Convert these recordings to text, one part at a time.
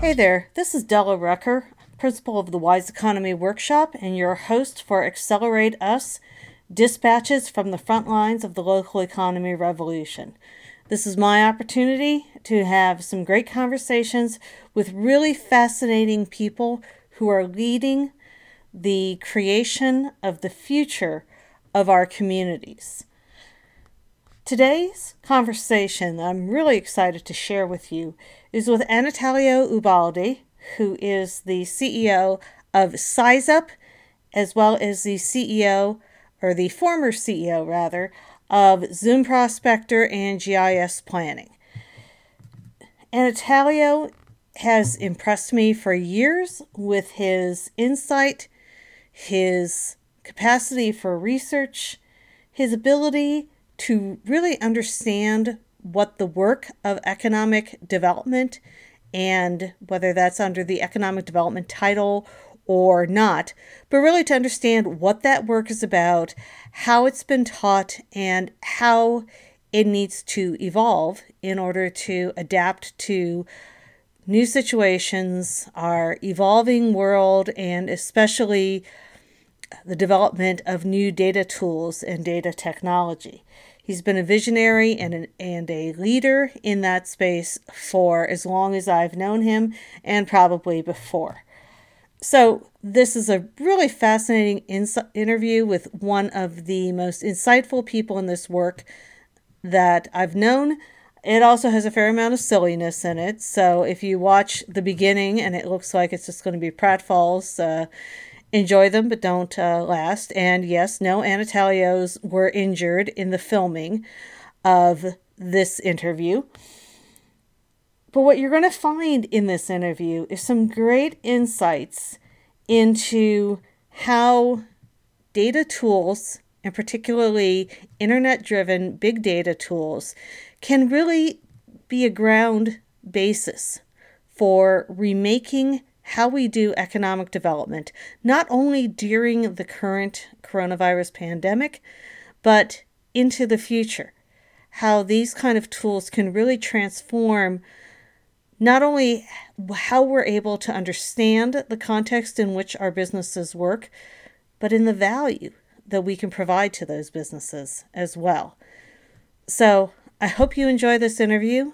Hey there, this is Della Rucker, principal of the Wise Economy Workshop and your host for Accelerate Us, Dispatches from the Front Lines of the Local Economy Revolution. This is my opportunity to have some great conversations with really fascinating people who are leading the creation of the future of our communities. Today's conversation that I'm really excited to share with you is with Anatalio Ubalde, who is the CEO of SizeUp, as well as the CEO, or the former CEO rather, of Zoom Prospector and GIS Planning. Anatalio has impressed me for years with his insight, his capacity for research, his ability to really understand what the work of economic development, and whether that's under the economic development title or not, but really to understand what that work is about, how it's been taught, and how it needs to evolve in order to adapt to new situations, our evolving world, and especially the development of new data tools and data technology. He's been a visionary and a leader in that space for as long as I've known him, and probably before. So this is a really fascinating interview with one of the most insightful people in this work that I've known. It also has a fair amount of silliness in it. So if you watch the beginning and it looks like it's just going to be pratfalls, enjoy them, but don't last. And yes, no Anatalios were injured in the filming of this interview. But what you're going to find in this interview is some great insights into how data tools, and particularly internet-driven big data tools, can really be a ground basis for remaking how we do economic development, not only during the current coronavirus pandemic, but into the future. How these kind of tools can really transform not only how we're able to understand the context in which our businesses work, but in the value that we can provide to those businesses as well. So I hope you enjoy this interview.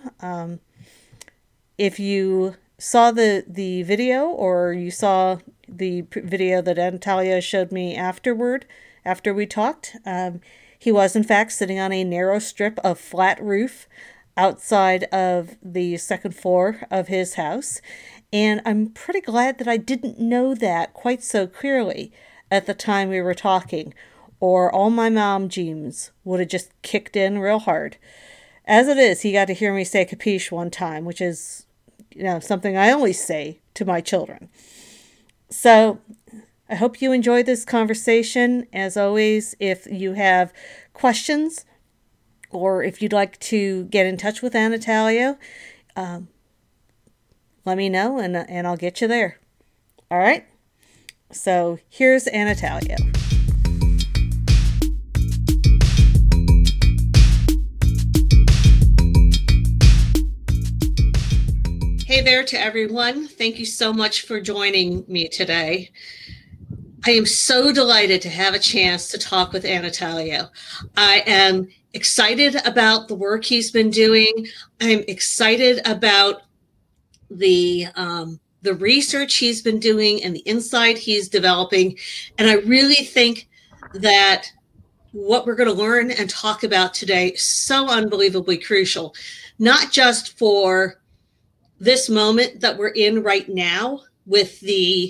If you saw the video, or you saw the video that Anatalio showed me after we talked. He was in fact sitting on a narrow strip of flat roof outside of the second floor of his house. And I'm pretty glad that I didn't know that quite so clearly at the time we were talking, or all my mom jeans would have just kicked in real hard. As it is, he got to hear me say capiche one time, which is something I always say to my children. So I hope you enjoy this conversation. As always, if you have questions or if you'd like to get in touch with Anatalio, let me know and I'll get you there. All right. So here's Anatalio. Hey there to everyone. Thank you so much for joining me today. I am so delighted to have a chance to talk with Anatalio. I am excited about the work he's been doing. I'm excited about the research he's been doing and the insight he's developing. And I really think that what we're going to learn and talk about today is so unbelievably crucial, not just for this moment that we're in right now with the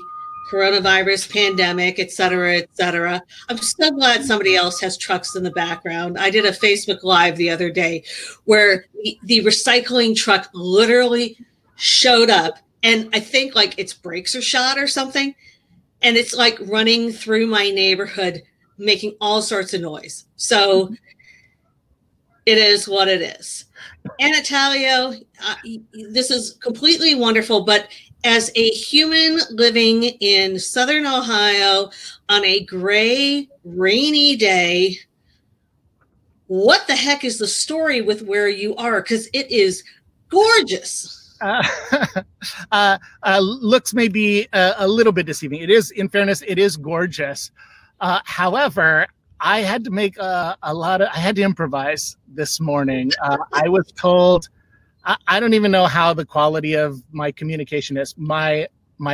coronavirus pandemic, et cetera, et cetera. I'm so glad somebody else has trucks in the background. I did a Facebook Live the other day where the recycling truck literally showed up, and I think like its brakes are shot or something, and it's like running through my neighborhood, making all sorts of noise. So it is what it is. Anatalio, this is completely wonderful, but as a human living in Southern Ohio on a gray, rainy day, what the heck is the story with where you are? Because it is gorgeous. looks maybe a little bit deceiving. It is, in fairness, it is gorgeous. However, I had to make I had to improvise this morning. I was told, I don't even know how the quality of my communication is. My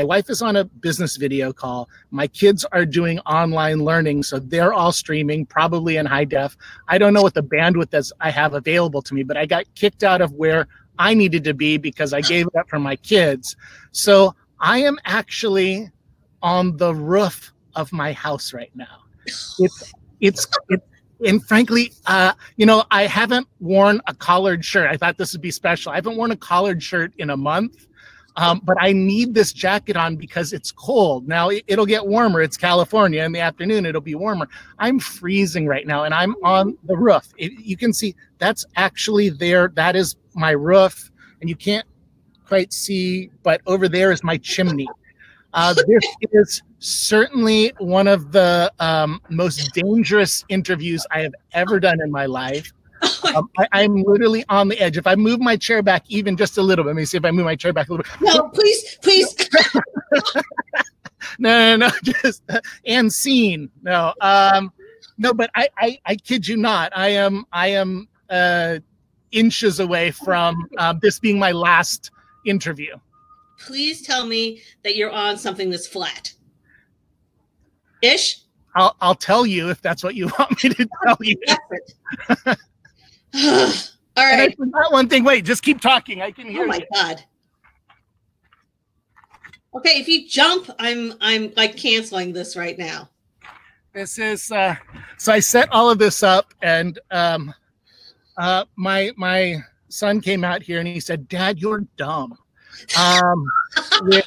wife is on a business video call. My kids are doing online learning, so they're all streaming, probably in high def. I don't know what the bandwidth is I have available to me, but I got kicked out of where I needed to be because I gave it up for my kids. So I am actually on the roof of my house right now. It's and frankly, I haven't worn a collared shirt. I thought this would be special. I haven't worn a collared shirt in a month. But I need this jacket on because it's cold. Now, it'll get warmer. It's California. In the afternoon, it'll be warmer. I'm freezing right now, and I'm on the roof. You can see that's actually there. That is my roof, and you can't quite see, but over there is my chimney. This is certainly one of the most dangerous interviews I have ever done in my life. I'm literally on the edge. If I move my chair back even just a little bit, let me see if I move my chair back a little bit. No, please. No, just and scene. No, no, but I kid you not. I am inches away from this being my last interview. Please tell me that you're on something that's flat. Ish? I'll tell you if that's what you want me to tell you. All right. And I forgot one thing. Wait, just keep talking. I can hear you. Oh my God. Okay, if you jump, I'm like canceling this right now. This is so I set all of this up, and my son came out here and he said, "Dad, you're dumb." Which,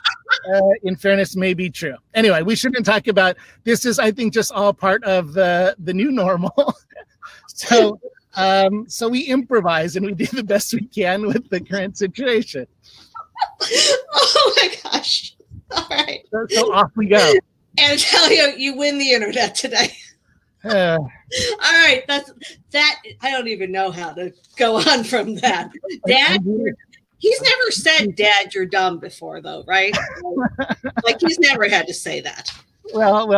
in fairness, may be true. Anyway, we shouldn't talk about this. Is I think just all part of the new normal. So we improvise and we do the best we can with the current situation. Oh my gosh! All right. So off we go. Anatalio, you win the internet today. All right, that's that. I don't even know how to go on from that. Dad. He's never said, "Dad, you're dumb" before, though, right? Like he's never had to say that. Well,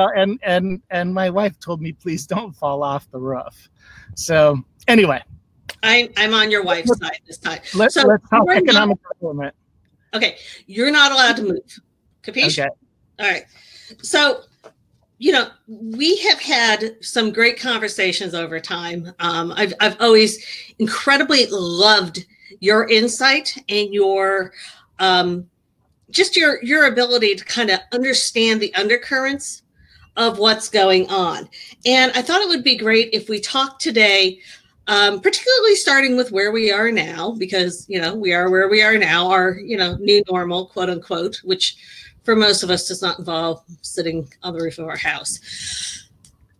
and my wife told me, "Please don't fall off the roof." So anyway, I'm on your wife's side this time. Let's talk economic development. Okay, you're not allowed to move. Capisce? Okay. All right. So we have had some great conversations over time. I've always incredibly loved your insight and your just your ability to kind of understand the undercurrents of what's going on. And I thought it would be great if we talked today, particularly starting with where we are now, because, we are where we are now, our, new normal, quote unquote, which for most of us does not involve sitting on the roof of our house.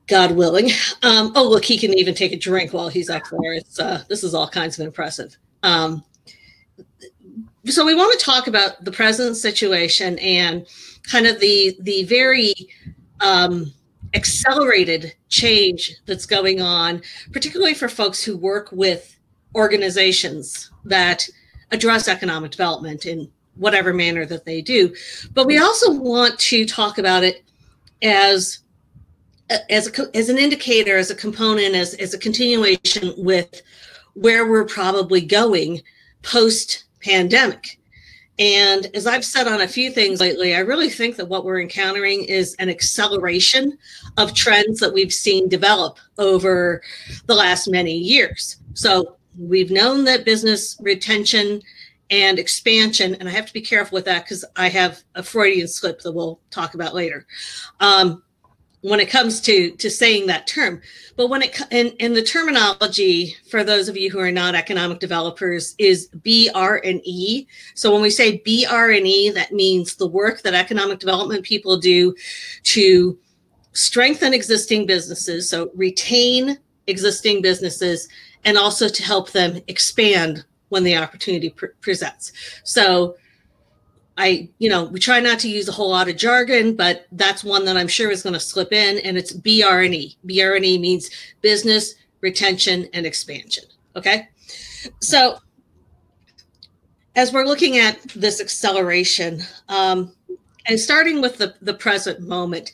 God willing. Oh, look, he can even take a drink while he's up there. It's this is all kinds of impressive. So we want to talk about the present situation and kind of the very accelerated change that's going on, particularly for folks who work with organizations that address economic development in whatever manner that they do. But we also want to talk about it as an indicator, as a component, as a continuation with where we're probably going post-pandemic. And as I've said on a few things lately, I really think that what we're encountering is an acceleration of trends that we've seen develop over the last many years. So we've known that business retention and expansion, and I have to be careful with that because I have a Freudian slip that we'll talk about later. When it comes to saying that term, but when it and the terminology for those of you who are not economic developers is BRNE. So when we say BRNE, that means the work that economic development people do to strengthen existing businesses, so retain existing businesses, and also to help them expand when the opportunity presents. So we try not to use a whole lot of jargon, but that's one that I'm sure is going to slip in, and it's BRNE. BRNE means business, retention, and expansion, okay? So as we're looking at this acceleration, and starting with the present moment,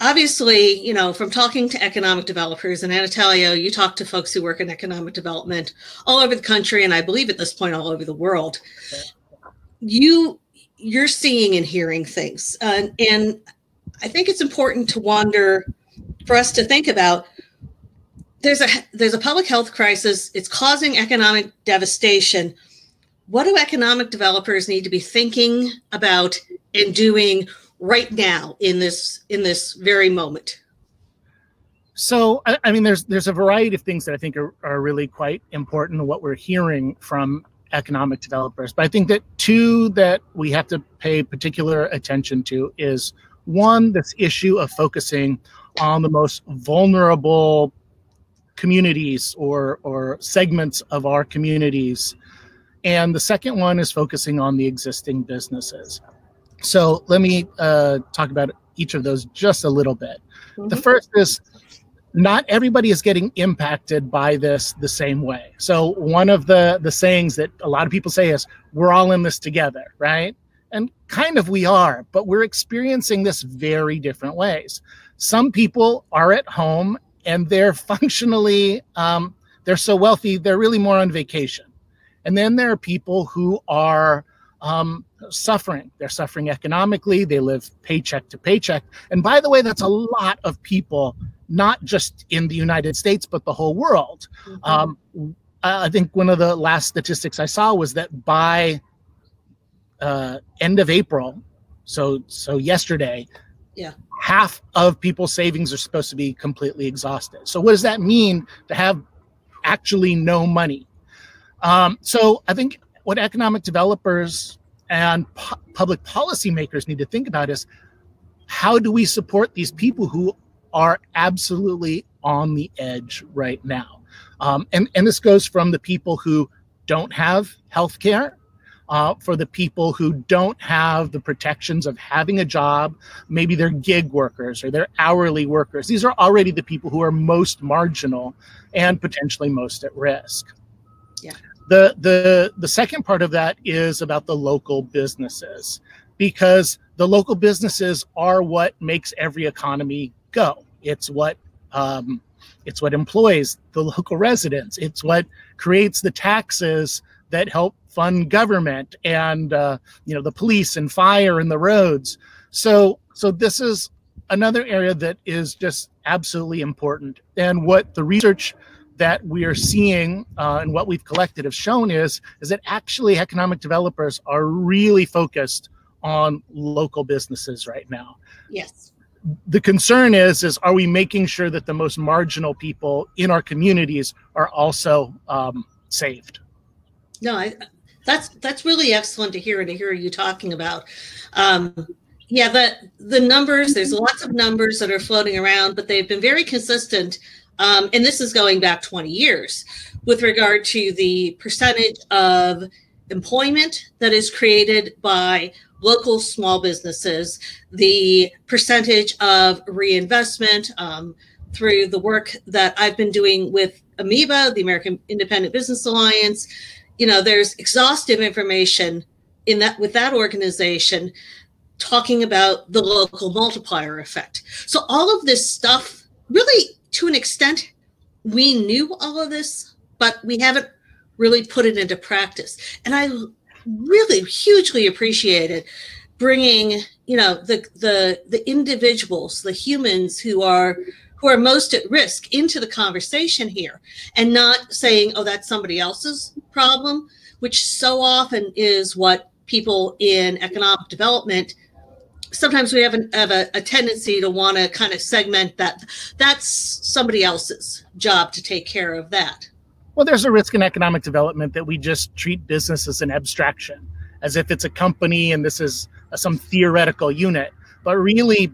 obviously, you know, from talking to economic developers, and Anatalio, you talk to folks who work in economic development all over the country, and I believe at this point all over the world, you're seeing and hearing things. And I think it's important to wonder, for us to think about, there's a public health crisis. It's causing economic devastation. What do economic developers need to be thinking about and doing right now in this very moment? So, I mean, there's a variety of things that I think are really quite important in what we're hearing from economic developers. But I think that two that we have to pay particular attention to is, one, this issue of focusing on the most vulnerable communities or segments of our communities. And the second one is focusing on the existing businesses. So let me talk about each of those just a little bit. Mm-hmm. The first is, not everybody is getting impacted by this the same way. So one of the sayings that a lot of people say is, we're all in this together, right? And kind of we are, but we're experiencing this very different ways. Some people are at home and they're functionally, they're so wealthy, they're really more on vacation. And then there are people who are suffering. They're suffering economically. They live paycheck to paycheck. And by the way, that's a lot of people, not just in the United States, but the whole world. Mm-hmm. I think one of the last statistics I saw was that by end of April, so yesterday, yeah, half of people's savings are supposed to be completely exhausted. So what does that mean to have actually no money? So I think what economic developers and public policy makers need to think about is, how do we support these people who are absolutely on the edge right now? And this goes from the people who don't have health care, for the people who don't have the protections of having a job. Maybe they're gig workers or they're hourly workers. These are already the people who are most marginal and potentially most at risk. Yeah. The second part of that is about the local businesses, because the local businesses are what makes every economy go. It's what employs the local residents. It's what creates the taxes that help fund government and the police and fire and the roads. So this is another area that is just absolutely important. And what the research that we are seeing and what we've collected have shown is that actually economic developers are really focused on local businesses right now. Yes. The concern is are we making sure that the most marginal people in our communities are also saved? No, that's really excellent to hear, and to hear you talking about. The numbers, there's lots of numbers that are floating around, but they've been very consistent. And this is going back 20 years with regard to the percentage of employment that is created by local small businesses, the percentage of reinvestment through the work that I've been doing with Amoeba, the American Independent Business Alliance. You know, there's exhaustive information in that, with that organization, talking about the local multiplier effect. So all of this stuff, really, to an extent, we knew all of this, but we haven't really put it into practice. And I really hugely appreciated bringing, you know, the individuals, the humans who are most at risk into the conversation here, and not saying, oh, that's somebody else's problem, which so often is what people in economic development, sometimes we have a tendency to want to kind of segment that. That's somebody else's job to take care of that. Well, there's a risk in economic development that we just treat business as an abstraction, as if it's a company and this is some theoretical unit. But really,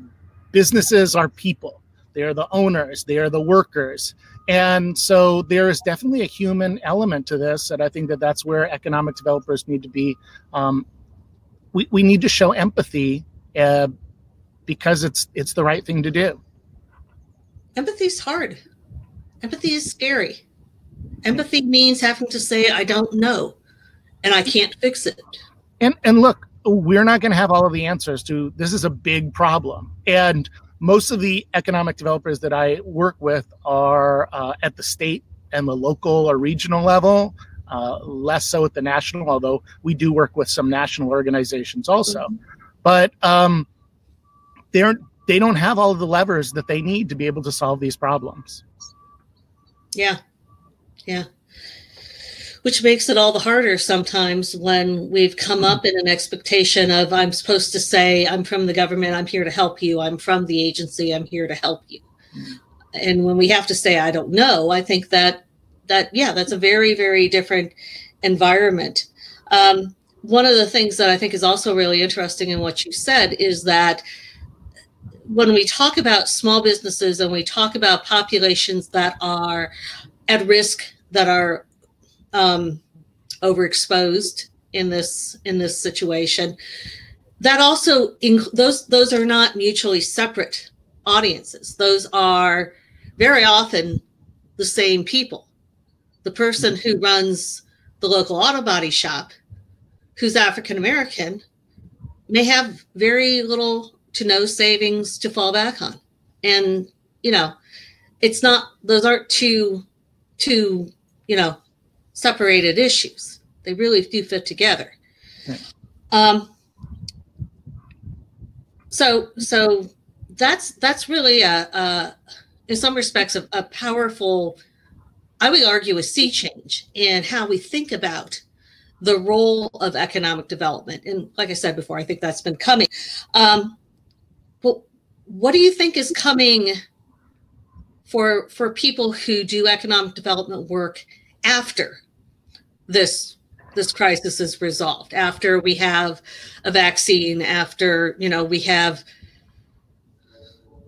businesses are people. They are the owners. They are the workers. And so there is definitely a human element to this. And I think that that's where economic developers need to be. We need to show empathy because it's the right thing to do. Empathy is hard. Empathy is scary. Empathy means having to say, I don't know, and I can't fix it. And look, we're not going to have all of the answers to this. Is a big problem. And most of the economic developers that I work with are at the state and the local or regional level, less so at the national, although we do work with some national organizations also. Mm-hmm. But they don't have all of the levers that they need to be able to solve these problems. Yeah. Yeah. Which makes it all the harder sometimes when we've come up in an expectation of, I'm supposed to say, I'm from the government, I'm here to help you. I'm from the agency, I'm here to help you. And when we have to say, I don't know, I think that yeah, that's a very, very different environment. One of the things that I think is also really interesting in what you said is that when we talk about small businesses and we talk about populations that are at risk, that are overexposed in this situation, that also those are not mutually separate audiences. Those are very often the same people. The person who runs the local auto body shop, who's African American, may have very little to no savings to fall back on, and it's not, those aren't two separated issues. They really do fit together. Okay. So that's really a in some respects a powerful, I would argue, a sea change in how we think about the role of economic development. And like I said before, I think that's been coming. But what do you think is coming for people who do economic development work after this crisis is resolved, after we have a vaccine, after we have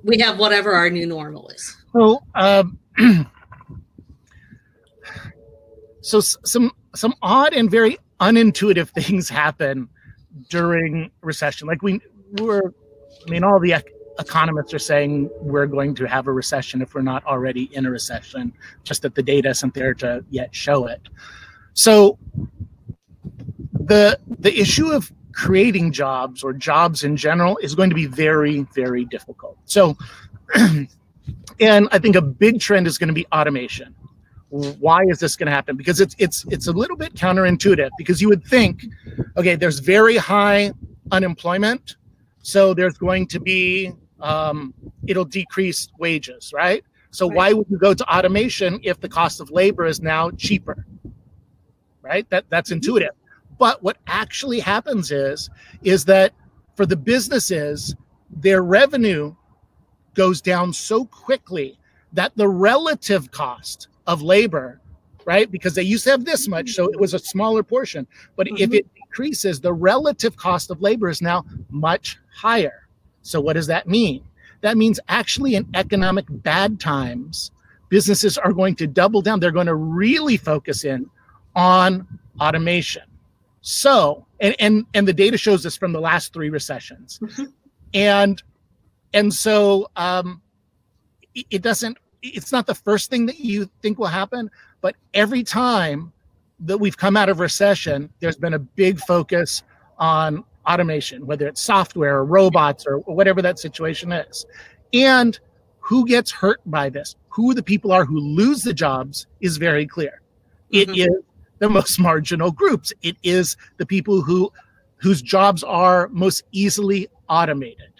whatever our new normal is? Well, so some odd and very unintuitive things happen during recession. Like all the economists are saying we're going to have a recession if we're not already in a recession, just that the data isn't there to yet show it. So the issue of creating jobs, or jobs in general, is going to be very, very difficult. So, and I think a big trend is going to be automation. Why is this going to happen? Because it's a little bit counterintuitive, because you would think, okay, there's very high unemployment, so there's going to be, it'll decrease wages, right? So why would you go to automation if the cost of labor is now cheaper? Right? That's intuitive. But what actually happens is that for the businesses, their revenue goes down so quickly that the relative cost of labor, right? Because they used to have this much, so it was a smaller portion. But if it decreases, the relative cost of labor is now much higher. So what does that mean? That means actually in economic bad times, businesses are going to double down. They're going to really focus in on automation. So, and the data shows this from the last three recessions. Mm-hmm. And so it's not the first thing that you think will happen, but every time that we've come out of recession, there's been a big focus on automation, whether it's software or robots or whatever that situation is. And who gets hurt by this? Who the people are who lose the jobs is very clear. It mm-hmm. is the most marginal groups. It is the people whose jobs are most easily automated.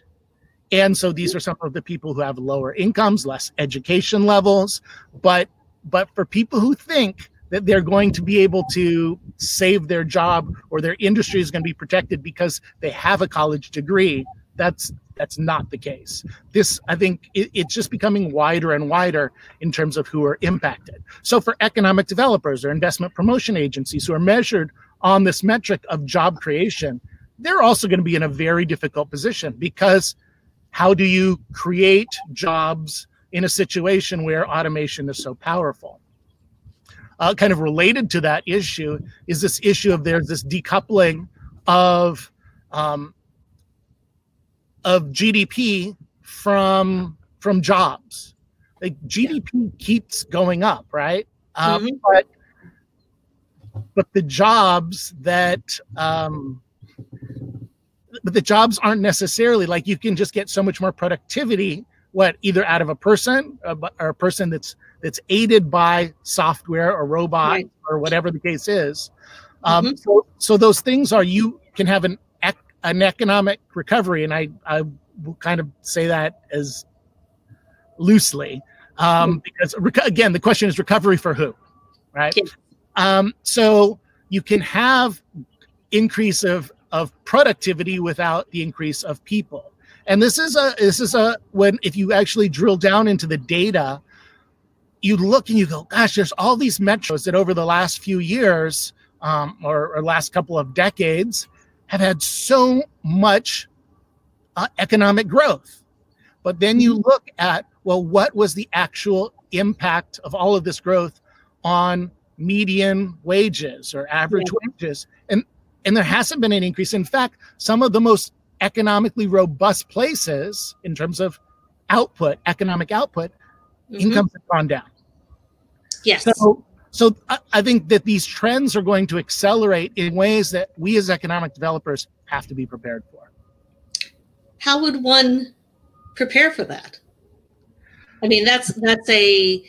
And so these are some of the people who have lower incomes, less education levels. But for people who think that they're going to be able to save their job or their industry is going to be protected because they have a college degree, that's not the case. This, I think, it's just becoming wider and wider in terms of who are impacted. So for economic developers or investment promotion agencies who are measured on this metric of job creation, they're also going to be in a very difficult position, because how do you create jobs in a situation where automation is so powerful? Kind of related to that issue is this issue of there's this decoupling of GDP from jobs. Like GDP keeps going up, right? But the jobs that aren't necessarily, like, you can just get so much more productivity, either out of a person or a person that's aided by software or robot, right, or whatever the case is. So those things are, you can have an economic recovery, and I will kind of say that as loosely, because again, the question is recovery for who, right? Yeah. So you can have increase of productivity without the increase of people. And if you actually drill down into the data, you look and you go, gosh, there's all these metros that over the last few years, or last couple of decades, have had so much economic growth. But then you look at, well, what was the actual impact of all of this growth on median wages or average wages? And there hasn't been an increase. In fact, some of the most economically robust places in terms of output, economic output, incomes have gone down. Yes. So I think that these trends are going to accelerate in ways that we as economic developers have to be prepared for. How would one prepare for that? I mean, that's a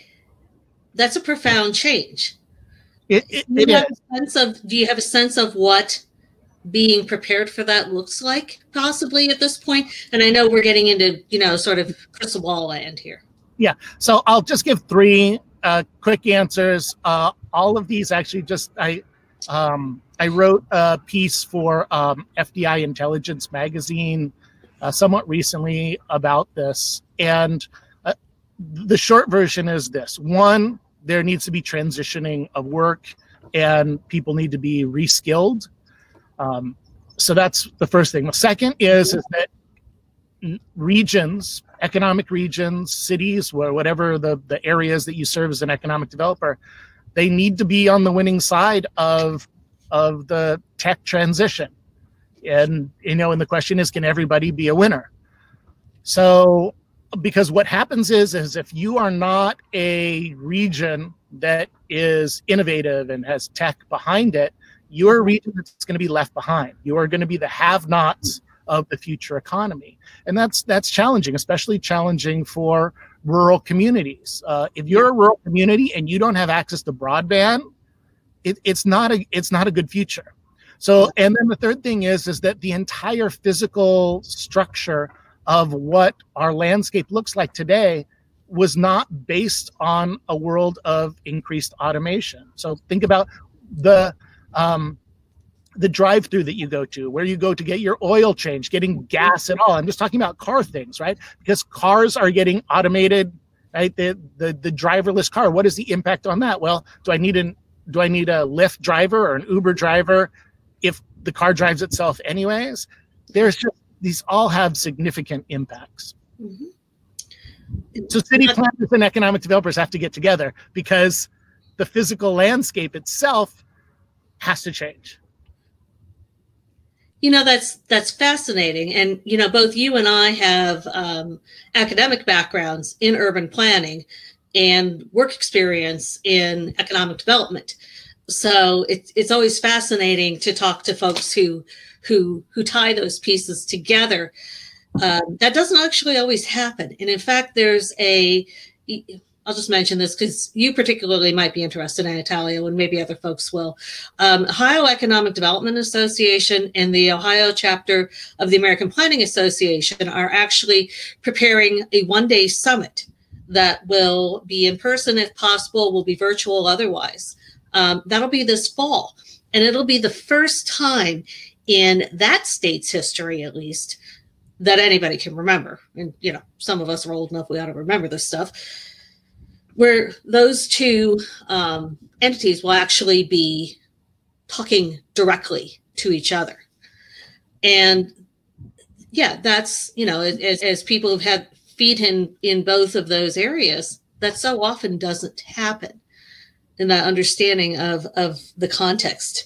profound change. Do you have a sense of what being prepared for that looks like, possibly, at this point? And I know we're getting into, sort of crystal ball land here. Yeah. So I'll just give three quick answers. All of these actually just, I wrote a piece for FDI Intelligence magazine somewhat recently about this. And the short version is this. One, there needs to be transitioning of work and people need to be reskilled. So that's the first thing. The second is that regions, economic regions, cities, whatever the areas that you serve as an economic developer, they need to be on the winning side of the tech transition. And, and the question is, can everybody be a winner? So, because what happens is if you are not a region that is innovative and has tech behind it, your region is going to be left behind. You are going to be the have-nots of the future economy. And that's challenging, especially challenging for rural communities. If you're a rural community and you don't have access to broadband, it's not a good future. So, and then the third thing is that the entire physical structure of what our landscape looks like today was not based on a world of increased automation. So think about the drive-through that you go to, where you go to get your oil change, getting gas at all. I'm just talking about car things, right? Because cars are getting automated, right? The driverless car, what is the impact on that? Well, do I need a Lyft driver or an Uber driver if the car drives itself anyways? These all have significant impacts. So city planners and economic developers have to get together because the physical landscape itself has to change. That's fascinating. And, both you and I have academic backgrounds in urban planning and work experience in economic development. So it's always fascinating to talk to folks who tie those pieces together. That doesn't actually always happen. And in fact, I'll just mention this because you particularly might be interested in Anatalio, and maybe other folks will. Ohio Economic Development Association and the Ohio chapter of the American Planning Association are actually preparing a one-day summit that will be in person if possible, will be virtual otherwise. That'll be this fall. And it'll be the first time in that state's history, at least, that anybody can remember. And, some of us are old enough we ought to remember this stuff, where those two entities will actually be talking directly to each other. And yeah, that's, as people who've had feet in both of those areas, that so often doesn't happen, in that understanding of the context.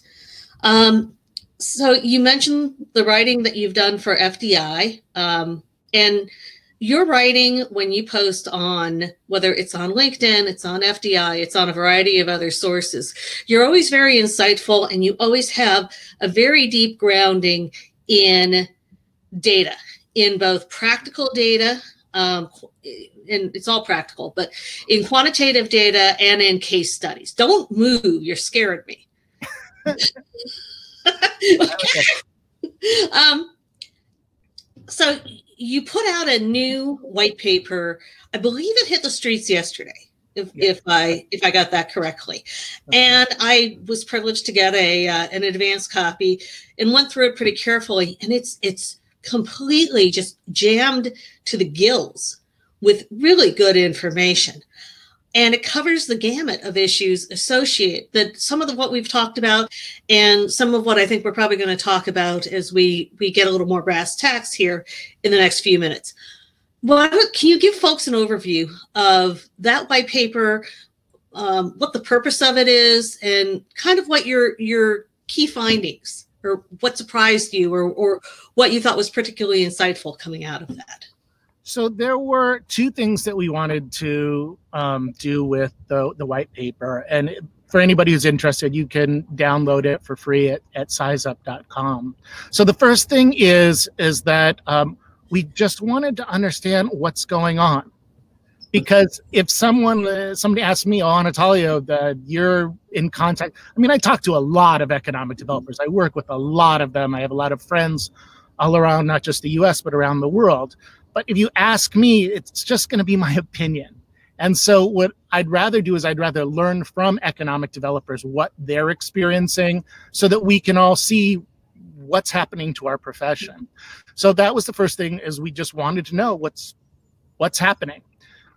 So you mentioned the writing that you've done for FDI, and Your writing, when you post on, whether it's on LinkedIn, it's on FDI, it's on a variety of other sources, you're always very insightful and you always have a very deep grounding in data, in both practical data, and it's all practical, but in quantitative data and in case studies. Don't move, you're scared me. Okay. So you put out a new white paper. I believe it hit the streets yesterday, if I got that correctly. Okay. And I was privileged to get a an advanced copy and went through it pretty carefully. And it's completely just jammed to the gills with really good information. And it covers the gamut of issues associated that some of the, what we've talked about and some of what I think we're probably going to talk about as we get a little more brass tacks here in the next few minutes. Well, can you give folks an overview of that white paper, what the purpose of it is, and kind of what your key findings or what surprised you or what you thought was particularly insightful coming out of that? So there were two things that we wanted to do with the white paper. And for anybody who's interested, you can download it for free at SizeUp.com. So the first thing is that we just wanted to understand what's going on. Because if somebody asked me, oh, Anatalio, you're in contact. I mean, I talk to a lot of economic developers. I work with a lot of them. I have a lot of friends all around, not just the US, but around the world. But if you ask me, it's just going to be my opinion. And so what I'd rather do is I'd rather learn from economic developers what they're experiencing so that we can all see what's happening to our profession. So that was the first thing, is we just wanted to know what's happening.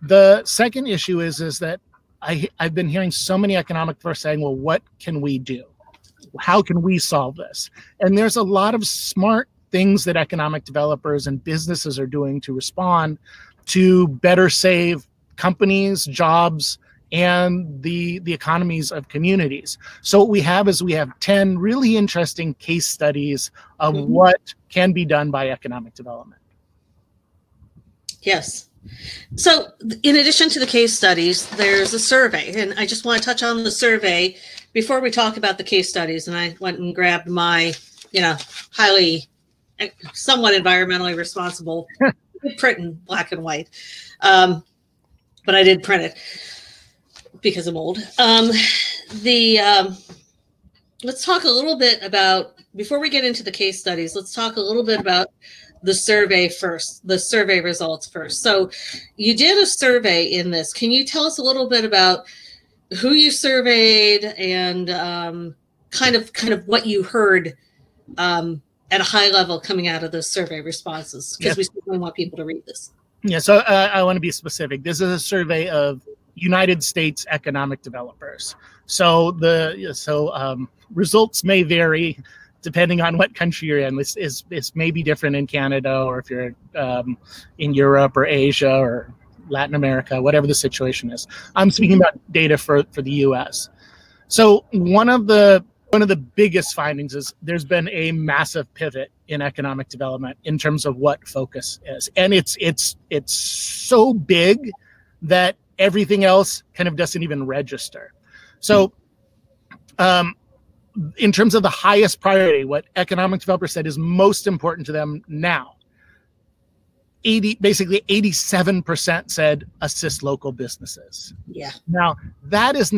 The second issue is that I've been hearing so many economic developers saying, well, what can we do? How can we solve this? And there's a lot of smart things that economic developers and businesses are doing to respond to better save companies, jobs, and the economies of communities. So what we have is we have 10 really interesting case studies of what can be done by economic development. Yes. So in addition to the case studies, there's a survey. And I just want to touch on the survey before we talk about the case studies. And I went and grabbed my, highly... somewhat environmentally responsible print in black and white. But I did print it because I'm old. Let's talk a little bit about, before we get into the case studies, let's talk a little bit about the survey first, the survey results first. So you did a survey in this. Can you tell us a little bit about who you surveyed and kind of what you heard at a high level coming out of those survey responses, because we certainly want people to read this. Yeah, so I want to be specific. This is a survey of United States economic developers. So results may vary depending on what country you're in. This may be different in Canada, or if you're in Europe or Asia or Latin America, whatever the situation is. I'm speaking about data for the US. So one of the biggest findings is there's been a massive pivot in economic development in terms of what focus is. And it's so big that everything else kind of doesn't even register. So in terms of the highest priority, what economic developers said is most important to them now, basically 87% said assist local businesses. Yeah. Now that is,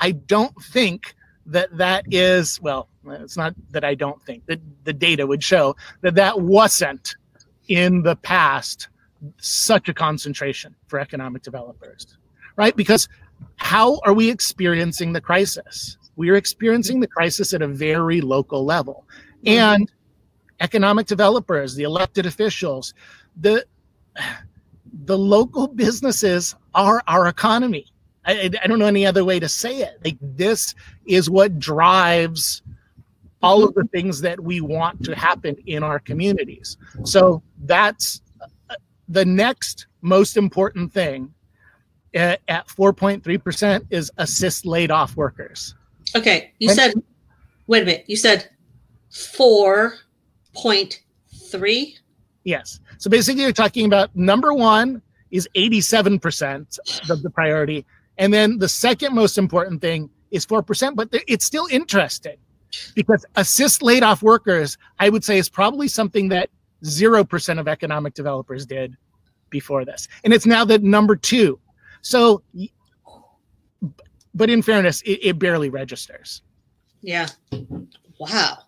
I don't think that is, well, it's not that I don't think that the data would show that wasn't in the past such a concentration for economic developers, right? Because how are we experiencing the crisis? We are experiencing the crisis at a very local level. And economic developers, the elected officials, the local businesses are our economy. I don't know any other way to say it. Like, this is what drives all of the things that we want to happen in our communities. So that's the next most important thing at 4.3% is assist laid off workers. Okay. You said 4.3? Yes. So basically you're talking about number one is 87% of the priority. And then the second most important thing is 4%, but it's still interesting because assist laid off workers, I would say, is probably something that 0% of economic developers did before this. And it's now the number two. So, but in fairness, it barely registers. Yeah. Wow.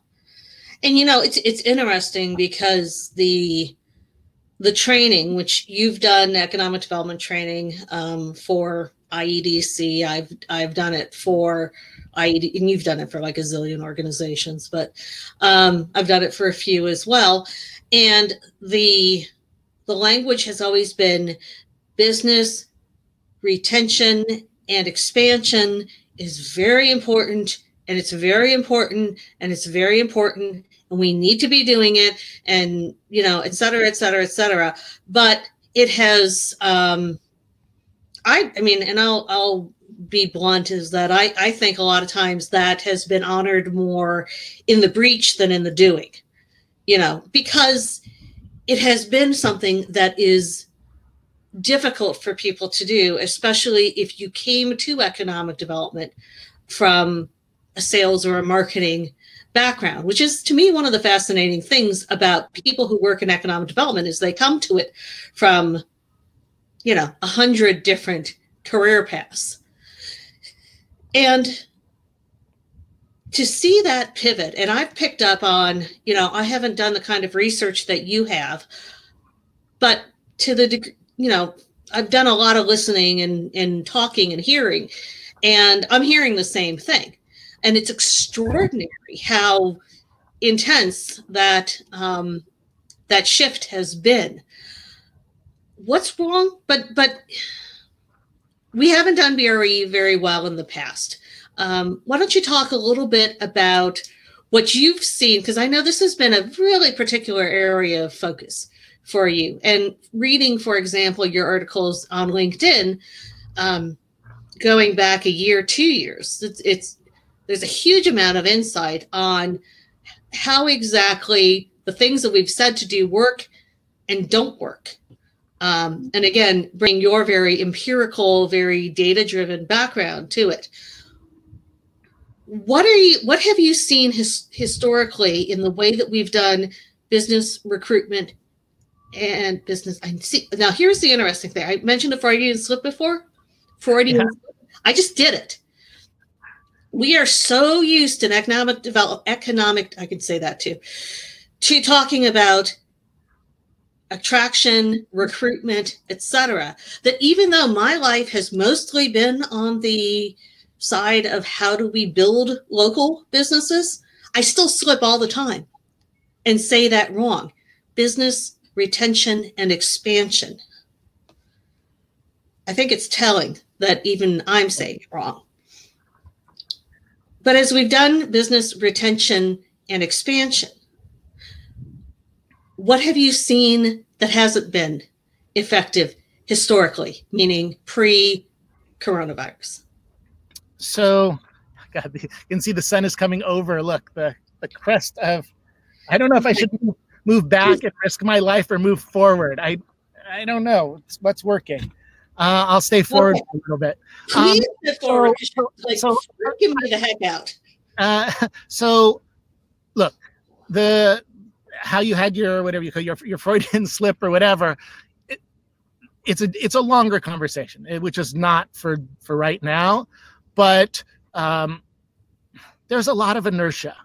And, you know, it's interesting because the training, which you've done economic development training for IEDC, I've done it for IED, and you've done it for like a zillion organizations, but I've done it for a few as well. And the language has always been business retention and expansion is very important, and it's very important, and it's very important, and we need to be doing it, and, you know, et cetera, et cetera, et cetera. But it has, I mean, and I'll be blunt, is that I think a lot of times that has been honored more in the breach than in the doing, you know, because it has been something that is difficult for people to do, especially if you came to economic development from a sales or a marketing background, which is to me one of the fascinating things about people who work in economic development is they come to it from, you know, 100 different career paths. And to see that pivot, and I've picked up on, you know, I haven't done the kind of research that you have, but to the degree, you know, I've done a lot of listening and talking and hearing, and I'm hearing the same thing. And it's extraordinary how intense that that shift has been. What's wrong? But we haven't done BRE very well in the past. Why don't you talk a little bit about what you've seen? Because I know this has been a really particular area of focus for you. And reading, for example, your articles on LinkedIn, going back a year, 2 years, it's there's a huge amount of insight on how exactly the things that we've said to do work and don't work. And again, bring your very empirical, very data-driven background to it. What have you seen historically in the way that we've done business recruitment and business? I see. Now, here's the interesting thing. I mentioned a Freudian slip before. I just did it. We are so used in economic, I could say that too, to talking about attraction, recruitment, etc., that even though my life has mostly been on the side of how do we build local businesses, I still slip all the time and say that wrong. Business retention and expansion. I think it's telling that even I'm saying it wrong. But as we've done business retention and expansion, what have you seen that hasn't been effective historically, meaning pre-coronavirus? So, God, you can see the sun is coming over. Look, the crest of, I don't know if I should move back and risk my life or move forward. I don't know what's working. I'll stay forward a little bit. Please stay forward. Give me the heck out. So, look, how you had your whatever you call your Freudian slip or whatever, it's a longer conversation, which is not for right now, but there's a lot of inertia,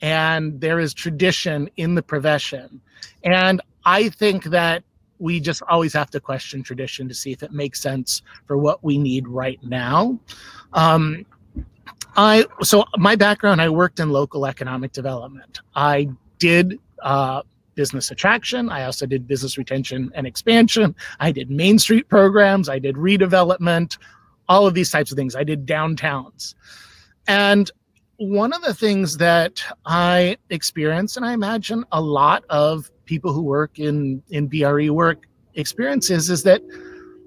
and there is tradition in the profession, and I think that we just always have to question tradition to see if it makes sense for what we need right now. So my background, I worked in local economic development. I did business attraction. I also did business retention and expansion. I did Main Street programs. I did redevelopment, all of these types of things. I did downtowns. And one of the things that I experience, and I imagine a lot of people who work in BRE work experiences, is that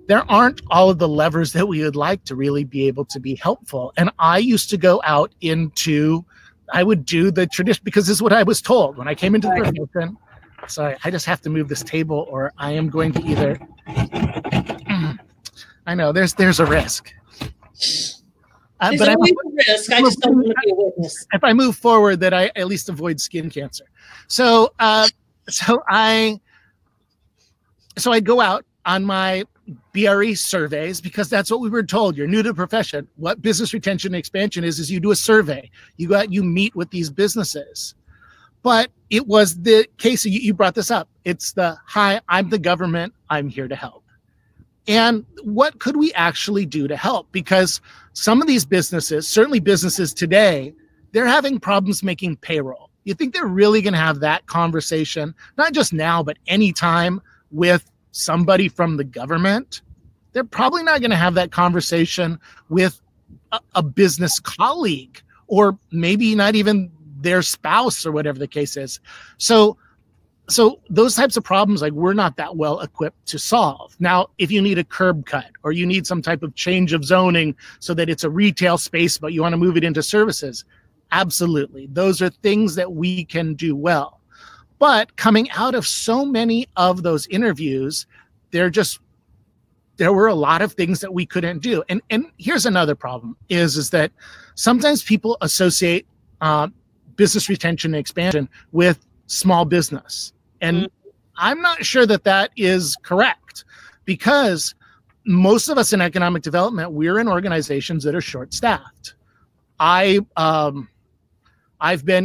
there aren't all of the levers that we would like to really be able to be helpful. And I used to go out I would do the tradition because this is what I was told when I came into the profession. Sorry, I just have to move this table or I am going to either. I know, there's a risk. But always a risk. I just don't want to be a witness. If I move forward, that I at least avoid skin cancer. So so I go out on my BRE surveys, because that's what we were told. You're new to the profession. What business retention and expansion is you do a survey. You go out, you meet with these businesses. But it was the case, you brought this up. It's the, hi, I'm the government, I'm here to help. And what could we actually do to help? Because some of these businesses, certainly businesses today, they're having problems making payroll. You think they're really gonna have that conversation, not just now, but anytime with somebody from the government? They're probably not gonna have that conversation with a business colleague, or maybe not even their spouse or whatever the case is. So those types of problems, like, we're not that well equipped to solve. Now, if you need a curb cut or you need some type of change of zoning so that it's a retail space, but you want to move it into services, absolutely. Those are things that we can do well. But coming out of so many of those interviews, there were a lot of things that we couldn't do. And here's another problem is that sometimes people associate business retention and expansion with small business. And I'm not sure that is correct, because most of us in economic development, we're in organizations that are short-staffed. I've served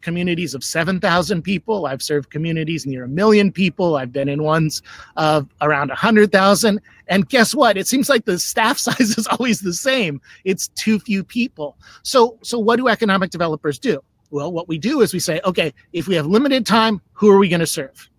communities of 7,000 people. I've served communities near 1 million people. I've been in ones of around 100,000. And guess what? It seems like the staff size is always the same. It's too few people. So what do economic developers do? Well, what we do is we say, okay, if we have limited time, who are we going to serve?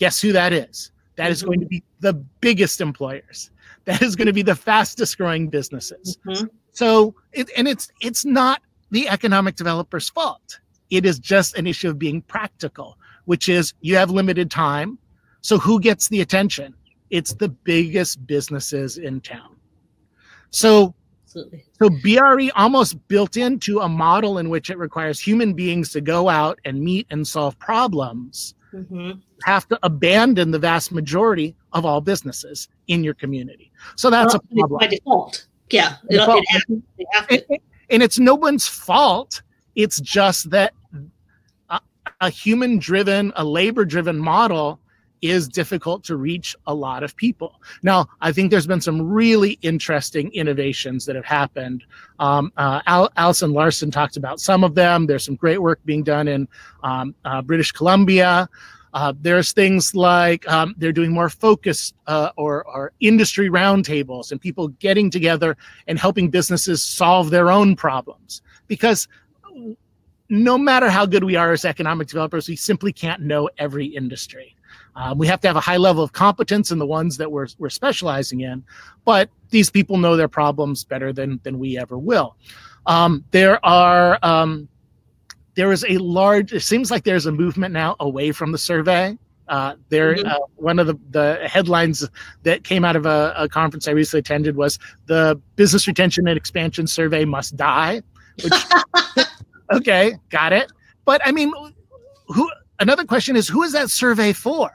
Guess who that is? That is going to be the biggest employers. That is going to be the fastest growing businesses. Mm-hmm. So, it's not the economic developer's fault. It is just an issue of being practical, which is you have limited time. So who gets the attention? It's the biggest businesses in town. So BRE almost built into a model in which it requires human beings to go out and meet and solve problems. Mm-hmm. Have to abandon the vast majority of all businesses in your community. So that's a problem. By default. Yeah. And it's no one's fault. It's just that a human-driven, a labor-driven model is difficult to reach a lot of people. Now, I think there's been some really interesting innovations that have happened. Allison Larson talked about some of them. There's some great work being done in British Columbia. There's things like they're doing more focused or industry roundtables and people getting together and helping businesses solve their own problems. Because no matter how good we are as economic developers, we simply can't know every industry. We have to have a high level of competence in the ones that we're specializing in. But these people know their problems better than we ever will. It seems like there's a movement now away from the survey. One of the headlines that came out of a conference I recently attended was the business retention and expansion survey must die. Which, okay, got it. But I mean, another question is, who is that survey for?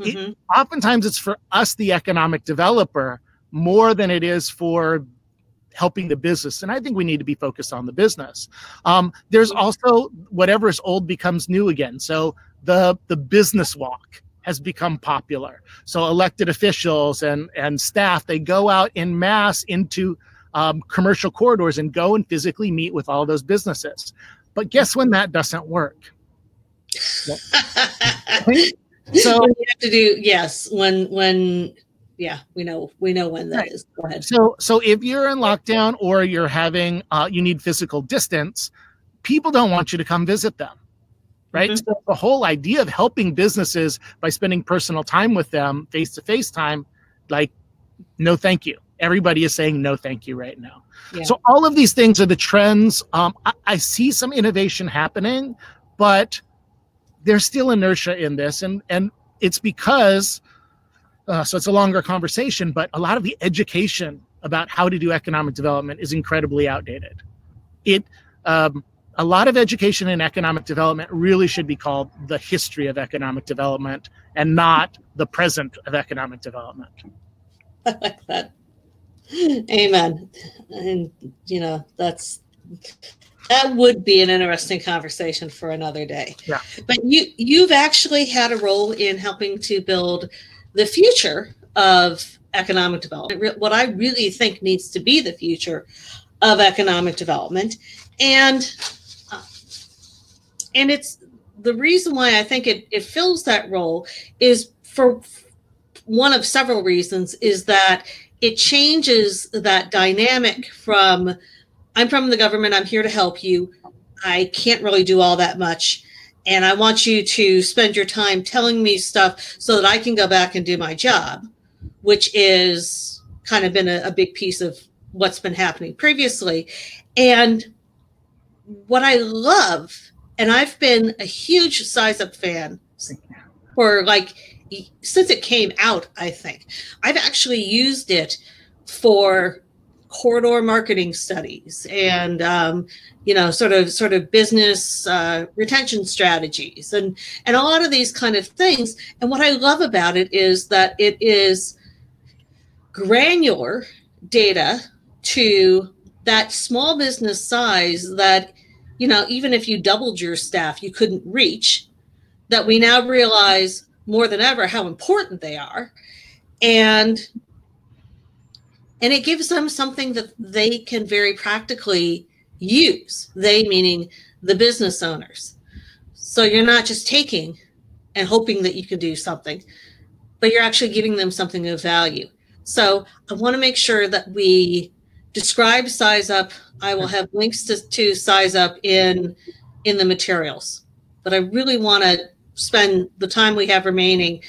Mm-hmm. Oftentimes it's for us, the economic developer, more than it is for helping the business. And I think we need to be focused on the business. There's also whatever is old becomes new again. So the business walk has become popular. So elected officials and staff, they go out in mass into commercial corridors and go and physically meet with all those businesses. But guess when that doesn't work? So we have to do, yes, when yeah, we know when that right. is. Go ahead. So if you're in lockdown or you're having you need physical distance, people don't want you to come visit them, right? Mm-hmm. So the whole idea of helping businesses by spending personal time with them, face-to-face time, like, no thank you. Everybody is saying no thank you right now. Yeah. So all of these things are the trends. I see some innovation happening, but there's still inertia in this, and it's because, so it's a longer conversation, but a lot of the education about how to do economic development is incredibly outdated. It a lot of education in economic development really should be called the history of economic development and not the present of economic development. I like that. Amen. And, you know, that would be an interesting conversation for another day. Yeah. But you've actually had a role in helping to build the future of economic development, what I really think needs to be the future of economic development. And it's the reason why I think it fills that role is for one of several reasons is that it changes that dynamic from, I'm from the government, I'm here to help you, I can't really do all that much, and I want you to spend your time telling me stuff so that I can go back and do my job, which is kind of been a big piece of what's been happening previously. And what I love, and I've been a huge SizeUp fan for since it came out, I think. I've actually used it for corridor marketing studies and, sort of business retention strategies and a lot of these kind of things. And what I love about it is that it is granular data to that small business size that, you know, even if you doubled your staff, you couldn't reach, that we now realize more than ever how important they are. And it gives them something that they can very practically use, they meaning the business owners. So you're not just taking and hoping that you can do something, but you're actually giving them something of value. So I want to make sure that we describe SizeUp. I will have links to SizeUp in the materials, but I really want to spend the time we have remaining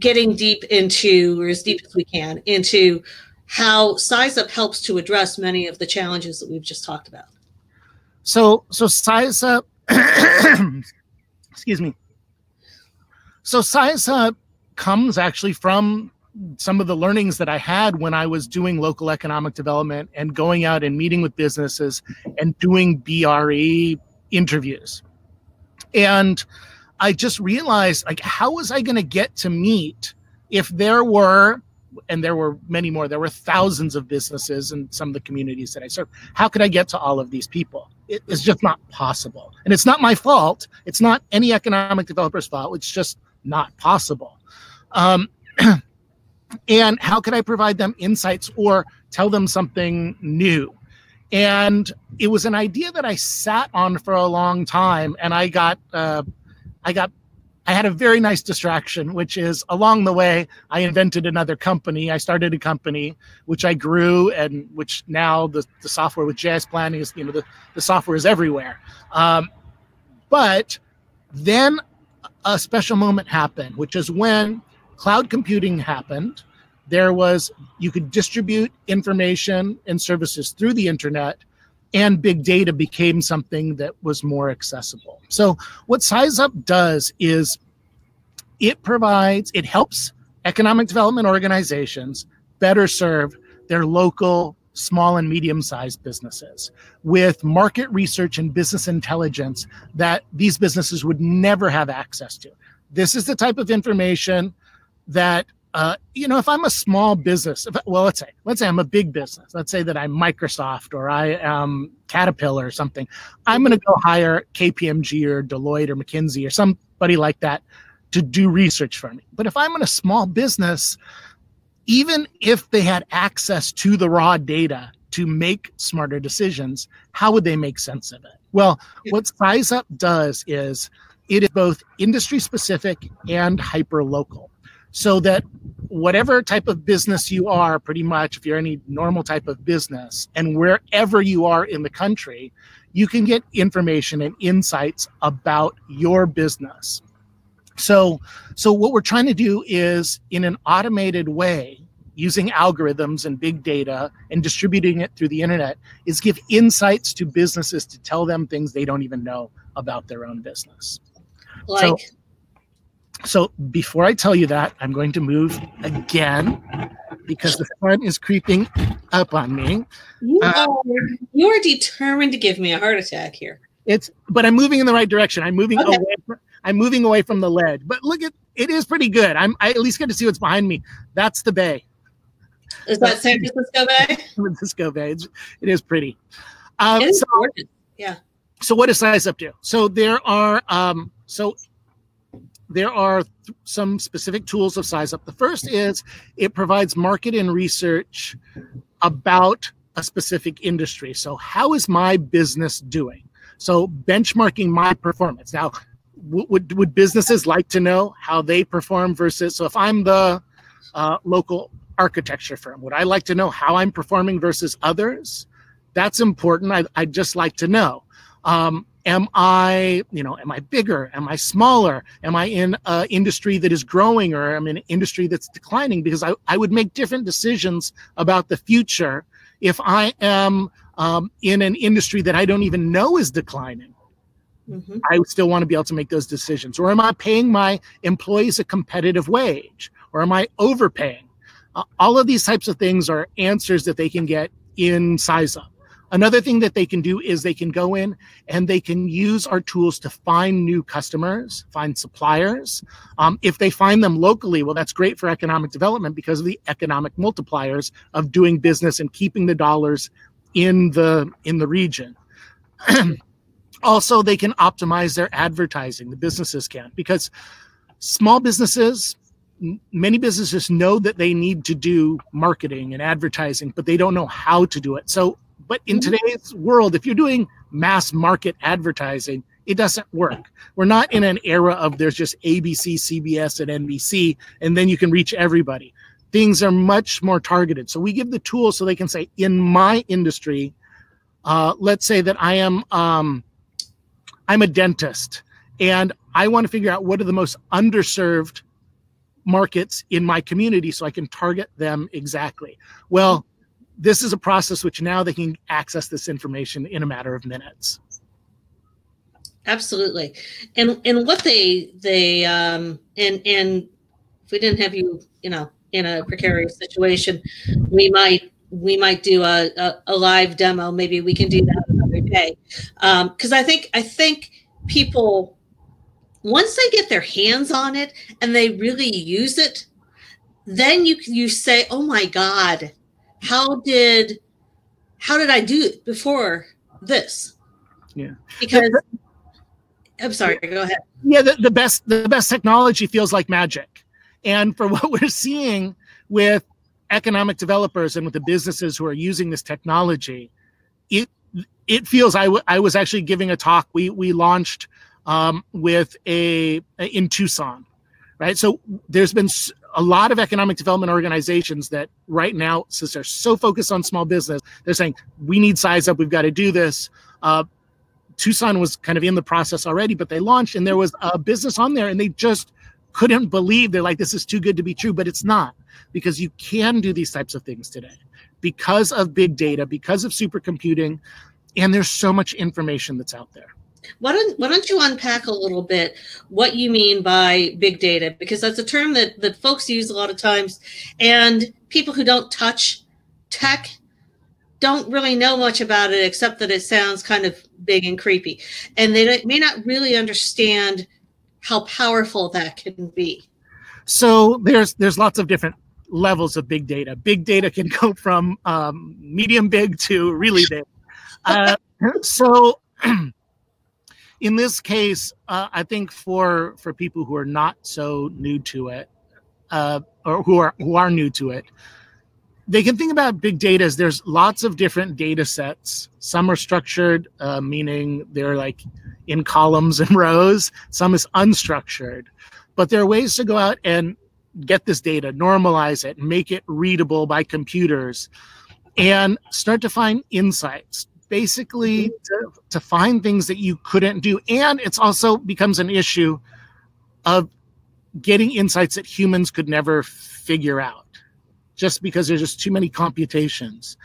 getting deep into, or as deep as we can, into how SizeUp helps to address many of the challenges that we've just talked about. So SizeUp, excuse me. So SizeUp comes actually from some of the learnings that I had when I was doing local economic development and going out and meeting with businesses and doing BRE interviews. And I just realized, how was I going to get to meet if there were, and there were many more, there were thousands of businesses in some of the communities that I served. How could I get to all of these people? It is just not possible. And it's not my fault. It's not any economic developer's fault. It's just not possible. And how could I provide them insights or tell them something new? And it was an idea that I sat on for a long time, and I got, I had a very nice distraction, which is along the way, I invented another company. I started a company, which I grew, and which now the software with GIS Planning is, the software is everywhere. But then a special moment happened, which is when cloud computing happened. You could distribute information and services through the internet, and big data became something that was more accessible. So what SizeUp does is it helps economic development organizations better serve their local small and medium-sized businesses with market research and business intelligence that these businesses would never have access to. This is the type of information that if I'm a small business, let's say I'm a big business, let's say that I'm Microsoft or I am Caterpillar or something, I'm going to go hire KPMG or Deloitte or McKinsey or somebody like that to do research for me. But if I'm in a small business, even if they had access to the raw data to make smarter decisions, how would they make sense of it? Well, what SizeUp does is it is both industry specific and hyper local. So that whatever type of business you are, pretty much, if you're any normal type of business, and wherever you are in the country, you can get information and insights about your business. So what we're trying to do is, in an automated way, using algorithms and big data and distributing it through the internet, is give insights to businesses to tell them things they don't even know about their own business. So before I tell you that, I'm going to move again because the sun is creeping up on me. You are determined to give me a heart attack here. But I'm moving in the right direction. I'm moving away from the lead. But look at it is pretty good. I at least get to see what's behind me. That's the Bay. Is that San Francisco Bay? San Francisco Bay. It is pretty. It is gorgeous. Yeah. So what is SizeUp do? So there are some specific tools of SizeUp. The first is it provides market and research about a specific industry. So how is my business doing? So benchmarking my performance. Now, would businesses like to know how they perform versus, so if I'm the local architecture firm, would I like to know how I'm performing versus others? That's important. I'd just like to know. Am I bigger? Am I smaller? Am I in an industry that is growing, or am I in an industry that's declining? Because I would make different decisions about the future if I am in an industry that I don't even know is declining. Mm-hmm. I would still want to be able to make those decisions. Or am I paying my employees a competitive wage? Or am I overpaying? All of these types of things are answers that they can get in SizeUp. Another thing that they can do is they can go in and they can use our tools to find new customers, find suppliers. If they find them locally, well, that's great for economic development because of the economic multipliers of doing business and keeping the dollars in the region. Also, they can optimize their advertising, the businesses can, because small businesses, many businesses know that they need to do marketing and advertising, but they don't know how to do it. But in today's world, if you're doing mass market advertising, it doesn't work. We're not in an era of there's just ABC, CBS, and NBC, and then you can reach everybody. Things are much more targeted. So we give the tools so they can say, in my industry, let's say that I am I'm a dentist, and I want to figure out what are the most underserved markets in my community so I can target them exactly. Well, this is a process which now they can access this information in a matter of minutes. Absolutely. And what they if we didn't have you, in a precarious situation, we might do a live demo. Maybe we can do that another day. Cause I think people, once they get their hands on it and they really use it, then you say, oh my God, how did I do it before this? Yeah. Because I'm sorry, go ahead. Yeah, the best technology feels like magic. And for what we're seeing with economic developers and with the businesses who are using this technology, it feels I was actually giving a talk we launched with in Tucson, right? So there's been a lot of economic development organizations that right now, since they're so focused on small business, they're saying, we need SizeUp, we've got to do this. Tucson was kind of in the process already, but they launched and there was a business on there and they just couldn't believe, they're like, this is too good to be true, but it's not, because you can do these types of things today because of big data, because of supercomputing, and there's so much information that's out there. Why don't you unpack a little bit what you mean by big data? Because that's a term that folks use a lot of times, and people who don't touch tech don't really know much about it, except that it sounds kind of big and creepy. And they may not really understand how powerful that can be. So there's lots of different levels of big data. Big data can go from medium big to really big. In this case, I think for people who are not so new to it, or who are new to it, they can think about big data as there's lots of different data sets. Some are structured, meaning they're like in columns and rows. Some is unstructured. But there are ways to go out and get this data, normalize it, make it readable by computers, and start to find insights. Basically to find things that you couldn't do. And it's also becomes an issue of getting insights that humans could never figure out just because there's just too many computations.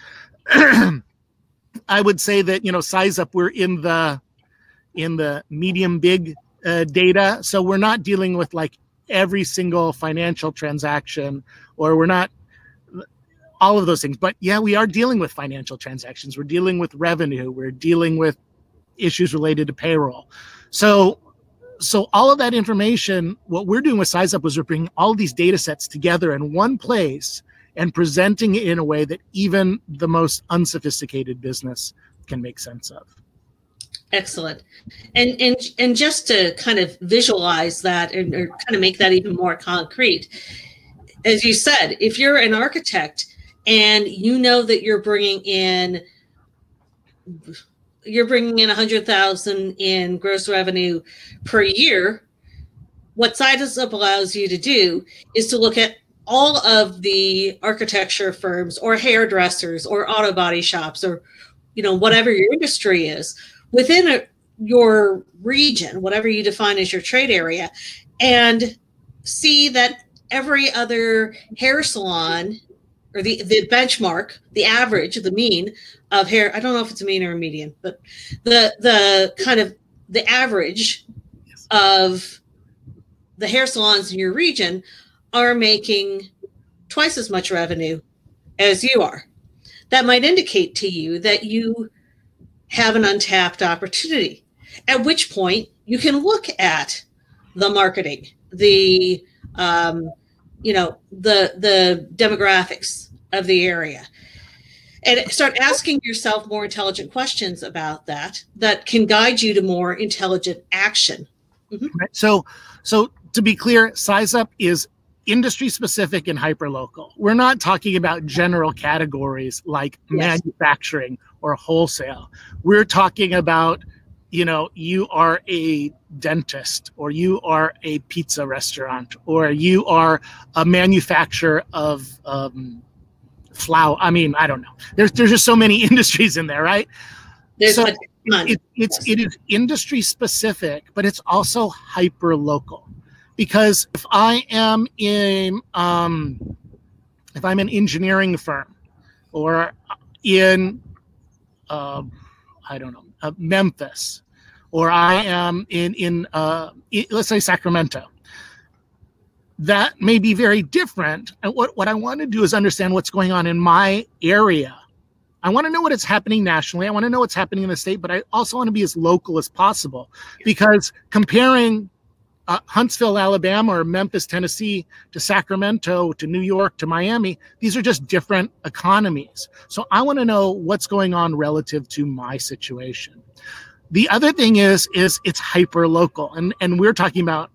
I would say that, SizeUp, we're in the medium big data. So we're not dealing with like every single financial transaction, or we're not all of those things. But yeah, we are dealing with financial transactions. We're dealing with revenue. We're dealing with issues related to payroll. So all of that information, what we're doing with SizeUp is we're bringing all of these data sets together in one place and presenting it in a way that even the most unsophisticated business can make sense of. Excellent. And just to kind of visualize that and or kind of make that even more concrete, as you said, if you're an architect and you know that you're bringing in 100,000 in gross revenue per year, what SizeUp allows you to do is to look at all of the architecture firms or hairdressers or auto body shops or, you know, whatever your industry is within your region, whatever you define as your trade area, and see that every other hair salon or the benchmark, the average, the mean of hair, I don't know if it's a mean or a median, but the kind of the average of the hair salons in your region are making twice as much revenue as you are. That might indicate to you that you have an untapped opportunity, at which point you can look at the marketing, the the demographics of the area, and start asking yourself more intelligent questions about that can guide you to more intelligent action. Mm-hmm. Right. So to be clear, SizeUp is industry specific and hyperlocal. We're not talking about general categories like manufacturing or wholesale. We're talking about, you know, you are a dentist, or you are a pizza restaurant, or you are a manufacturer of flour. I mean, I don't know. There's just so many industries in there, right? It is industry specific, but it's also hyper local, because if I am in if I'm an engineering firm, or in Memphis, or I am in let's say Sacramento, that may be very different. And what I want to do is understand what's going on in my area. I want to know what is happening nationally. I want to know what's happening in the state, but I also want to be as local as possible, because comparing Huntsville, Alabama, or Memphis, Tennessee to Sacramento, to New York, to Miami, these are just different economies. So I want to know what's going on relative to my situation. The other thing is it's hyper local. And we're talking about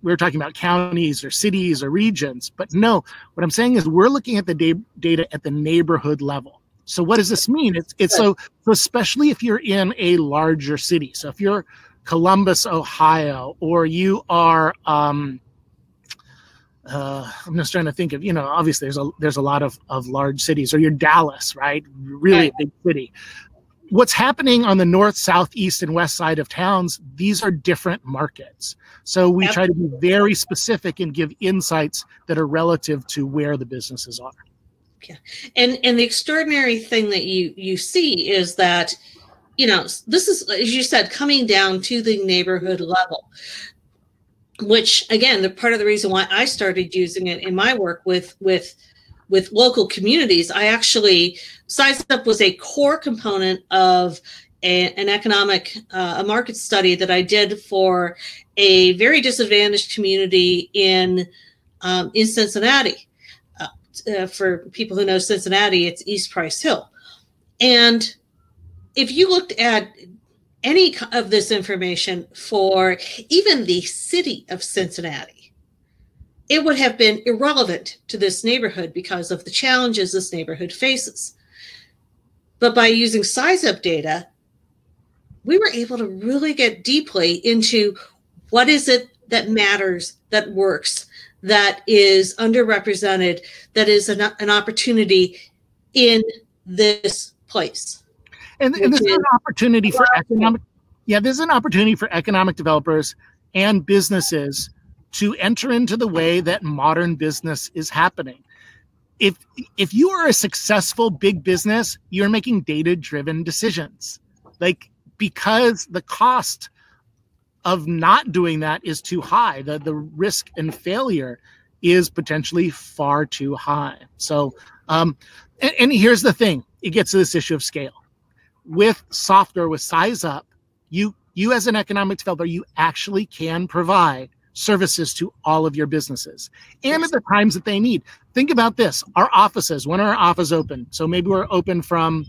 counties or cities or regions. But no, what I'm saying is we're looking at the data at the neighborhood level. So what does this mean? It's so especially if you're in a larger city. So if you're Columbus, Ohio, or you are I'm just trying to think of, you know, obviously there's a lot of large cities, or you're Dallas, right? Really big city. What's happening on the north, south, east, and west side of towns, these are different markets. So we try to be very specific and give insights that are relative to where the businesses are. Yeah. And the extraordinary thing that you see is that, you know, this is, as you said, coming down to the neighborhood level, which again, the part of the reason why I started using it in my work with local communities. I actually, SizeUp was a core component of an economic a market study that I did for a very disadvantaged community in Cincinnati. For people who know Cincinnati, it's East Price Hill. And if you looked at any of this information for even the city of Cincinnati, it would have been irrelevant to this neighborhood because of the challenges this neighborhood faces. But by using SizeUp data, we were able to really get deeply into what is it that matters, that works, that is underrepresented, that is an opportunity in this place. And this is an opportunity for economic developers and businesses to enter into the way that modern business is happening. If you are a successful big business, you're making data-driven decisions, like, because the cost of not doing that is too high. The risk and failure is potentially far too high. So, and here's the thing: it gets to this issue of scale. With software, with SizeUp, you you as an economic developer, you actually can provide services to all of your businesses and at the times that they need. Think about this, our offices, when are our offices open? So maybe we're open from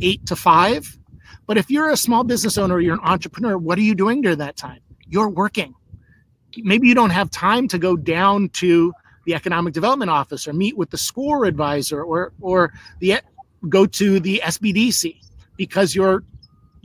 8 to 5, but if you're a small business owner, you're an entrepreneur, what are you doing during that time? You're working. Maybe you don't have time to go down to the economic development office or meet with the SCORE advisor or go to the SBDC because you're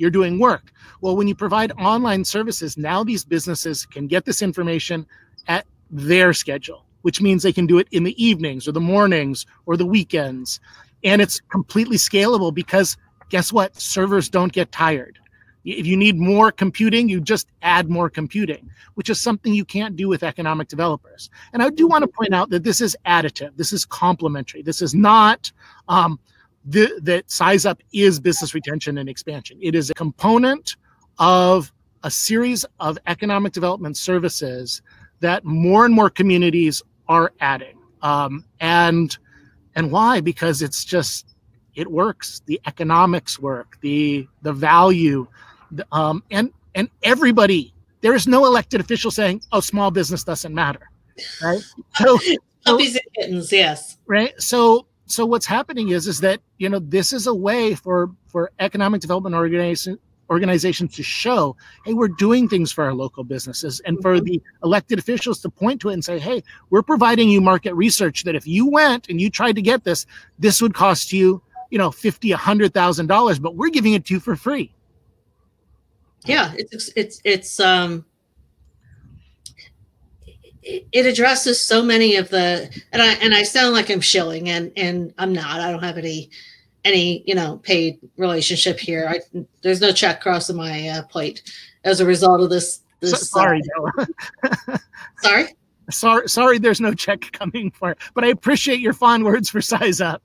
doing work. Well, when you provide online services, now these businesses can get this information at their schedule, which means they can do it in the evenings or the mornings or the weekends. And it's completely scalable because guess what? Servers don't get tired. If you need more computing, you just add more computing, which is something you can't do with economic developers. And I do want to point out that this is additive. This is complementary. This is not that SizeUp is business retention and expansion. It is a component of a series of economic development services that more and more communities are adding. And why? Because it's just, it works. The economics work, the value. And everybody, there is no elected official saying, oh, small business doesn't matter, right? Puppies and kittens, yes. Right, so what's happening is that, you know, this is a way for economic development organizations to show, hey, we're doing things for our local businesses, and for the elected officials to point to it and say, hey, we're providing you market research that if you went and you tried to get this, this would cost you, you know, $50,000, $100,000, but we're giving it to you for free. Yeah, it addresses so many of the, and I sound like I'm shilling, and I'm not. I don't have any paid relationship here. There's no check crossing my plate as a result of this. Sorry, Della. Sorry. There's no check coming for it. But I appreciate your fond words for SizeUp.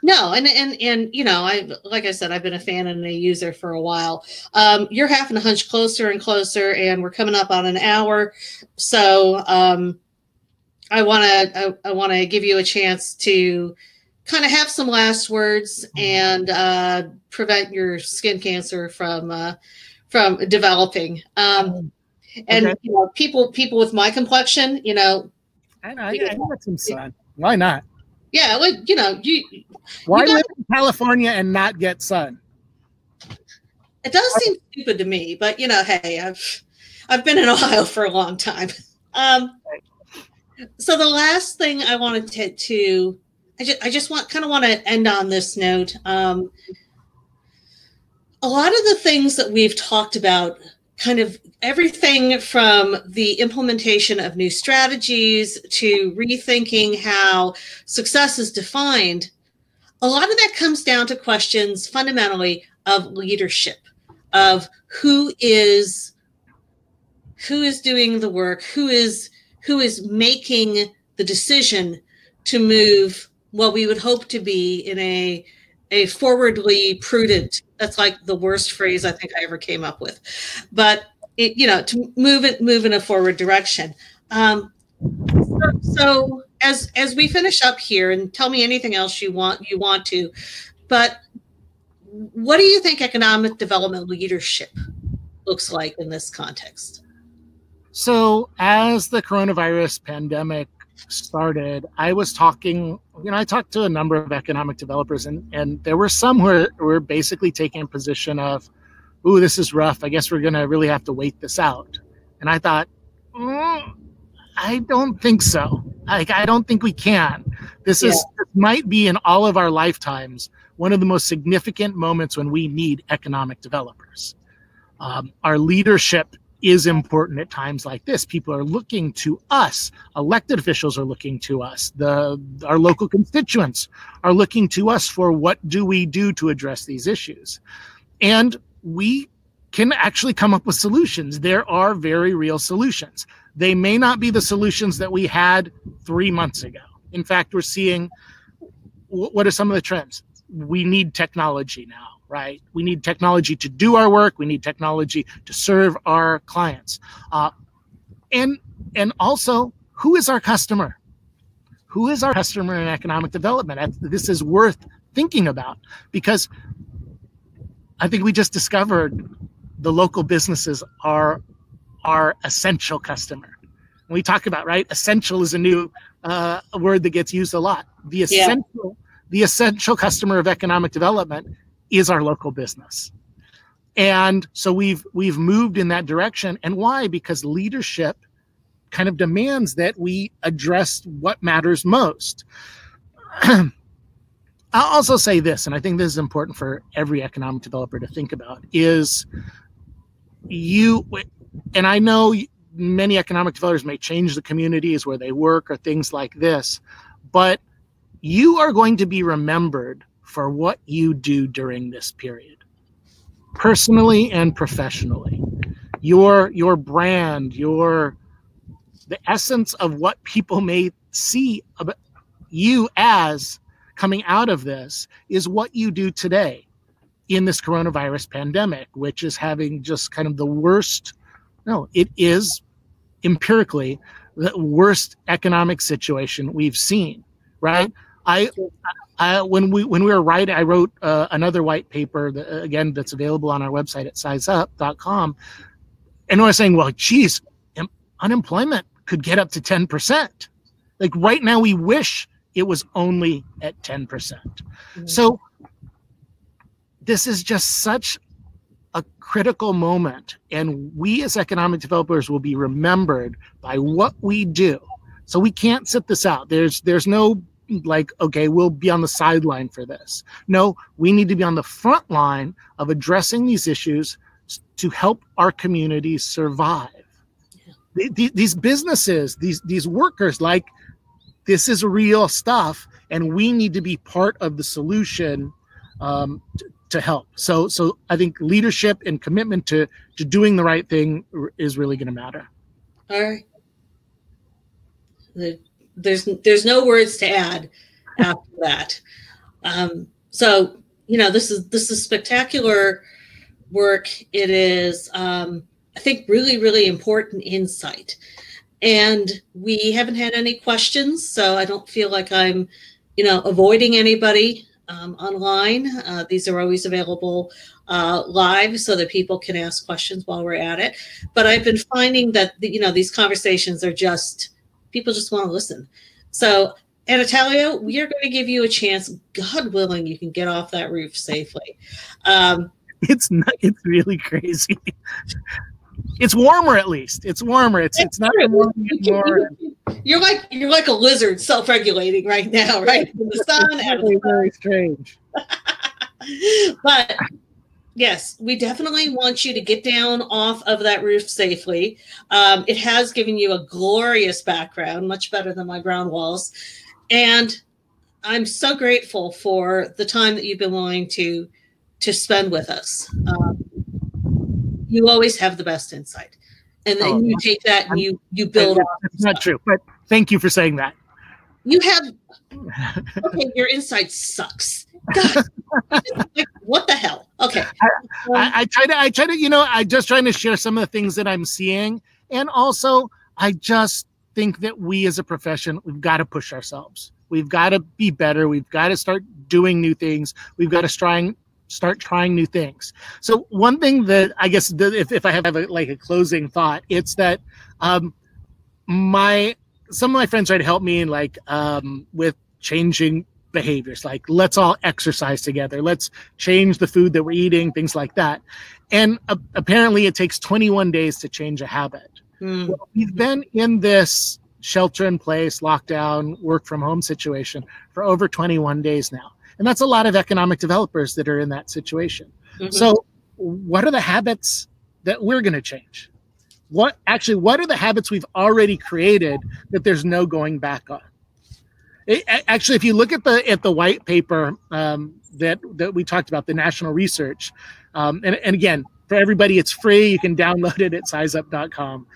No, and I, like I said, I've been a fan and a user for a while. You're having to hunch closer and closer, and we're coming up on an hour, so I want to give you a chance to kind of have some last words and prevent your skin cancer from developing. And okay. People with my complexion, I got some sun. Why not? Yeah, why live in California and not get sun? It does seem stupid to me, but hey, I've been in Ohio for a long time. So the last thing I wanted I just want to end on this note. A lot of the things that we've talked about, kind of everything from the implementation of new strategies to rethinking how success is defined, a lot of that comes down to questions fundamentally of leadership, of who is doing the work, who is making the decision to move what we would hope to be in a forwardly prudent, that's like the worst phrase I think I ever came up with, but to move in a forward direction. So as we finish up here, and tell me anything else you want to, but what do you think economic development leadership looks like in this context? So as the coronavirus pandemic started, I was talking, I talked to a number of economic developers, and there were some who were basically taking a position of, ooh, this is rough. I guess we're going to really have to wait this out. And I thought, I don't think so. Like, I don't think we can. This might be in all of our lifetimes one of the most significant moments when we need economic developers. Our leadership is important at times like this. People are looking to us. Elected officials are looking to us. Our local constituents are looking to us for what do we do to address these issues. And we can actually come up with solutions. There are very real solutions. They may not be the solutions that we had 3 months ago. In fact, we're seeing, what are some of the trends? We need technology now. Right? We need technology to do our work. We need technology to serve our clients. And also, who is our customer? Who is our customer in economic development? This is worth thinking about, because I think we just discovered the local businesses are our essential customer. And we talk about, right, essential is a new word that gets used a lot. The essential, the essential customer of economic development is our local business. And so we've moved in that direction. And why? Because leadership kind of demands that we address what matters most. I'll also say this, and I think this is important for every economic developer to think about, is you, and I know many economic developers may change the communities where they work or things like this, but you are going to be remembered for what you do during this period, personally and professionally. Your brand, the essence of what people may see about you as coming out of this is what you do today in this coronavirus pandemic, which is having just kind of the worst, no, it is empirically the worst economic situation we've seen, right? When we were writing, I wrote another white paper, that, again, that's available on our website at SizeUp.com. And we're saying, well, geez, unemployment could get up to 10%. Like right now, we wish it was only at 10%. Mm-hmm. So this is just such a critical moment. And we as economic developers will be remembered by what we do. So we can't sit this out. There's no like, okay, we'll be on the sideline for this. No, we need to be on the front line of addressing these issues to help our communities survive. These businesses, these workers, like, this is real stuff, and we need to be part of the solution to help. So I think leadership and commitment to doing the right thing is really going to matter. All right. There's no words to add after that. So, you know, this is spectacular work. It is, I think, really, really important insight. And we haven't had any questions, so I don't feel like I'm, avoiding anybody online. These are always available live so that people can ask questions while we're at it. But I've been finding that, these conversations are just, people just want to listen. So, Anatalio, we are going to give you a chance, God willing, you can get off that roof safely. It's really crazy. It's warmer, at least. It's warmer. It's not warm anymore. You're like a lizard self-regulating right now, right? In the sun. It's really very strange. But yes, we definitely want you to get down off of that roof safely. It has given you a glorious background, much better than my brown walls. And I'm so grateful for the time that you've been willing to spend with us. You always have the best insight, and then you take that and you build. It's not true, but thank you for saying that. You have, okay, your insight sucks. God, what the hell? Okay. I try to, I'm just trying to share some of the things that I'm seeing. And also I just think that we as a profession, we've got to push ourselves. We've got to be better. We've got to start doing new things. We've got to start trying new things. So one thing that I guess if I have a closing thought, it's that some of my friends try to help me with changing behaviors, like let's all exercise together. Let's change the food that we're eating, things like that. And apparently it takes 21 days to change a habit. Mm. Well, we've been in this shelter in place, lockdown, work from home situation for over 21 days now. And that's a lot of economic developers that are in that situation. Mm-hmm. So what are the habits that we're going to change? What are the habits we've already created that there's no going back on? Actually, if you look at the white paper that we talked about, the national research, and again, for everybody, it's free. You can download it at sizeup.com.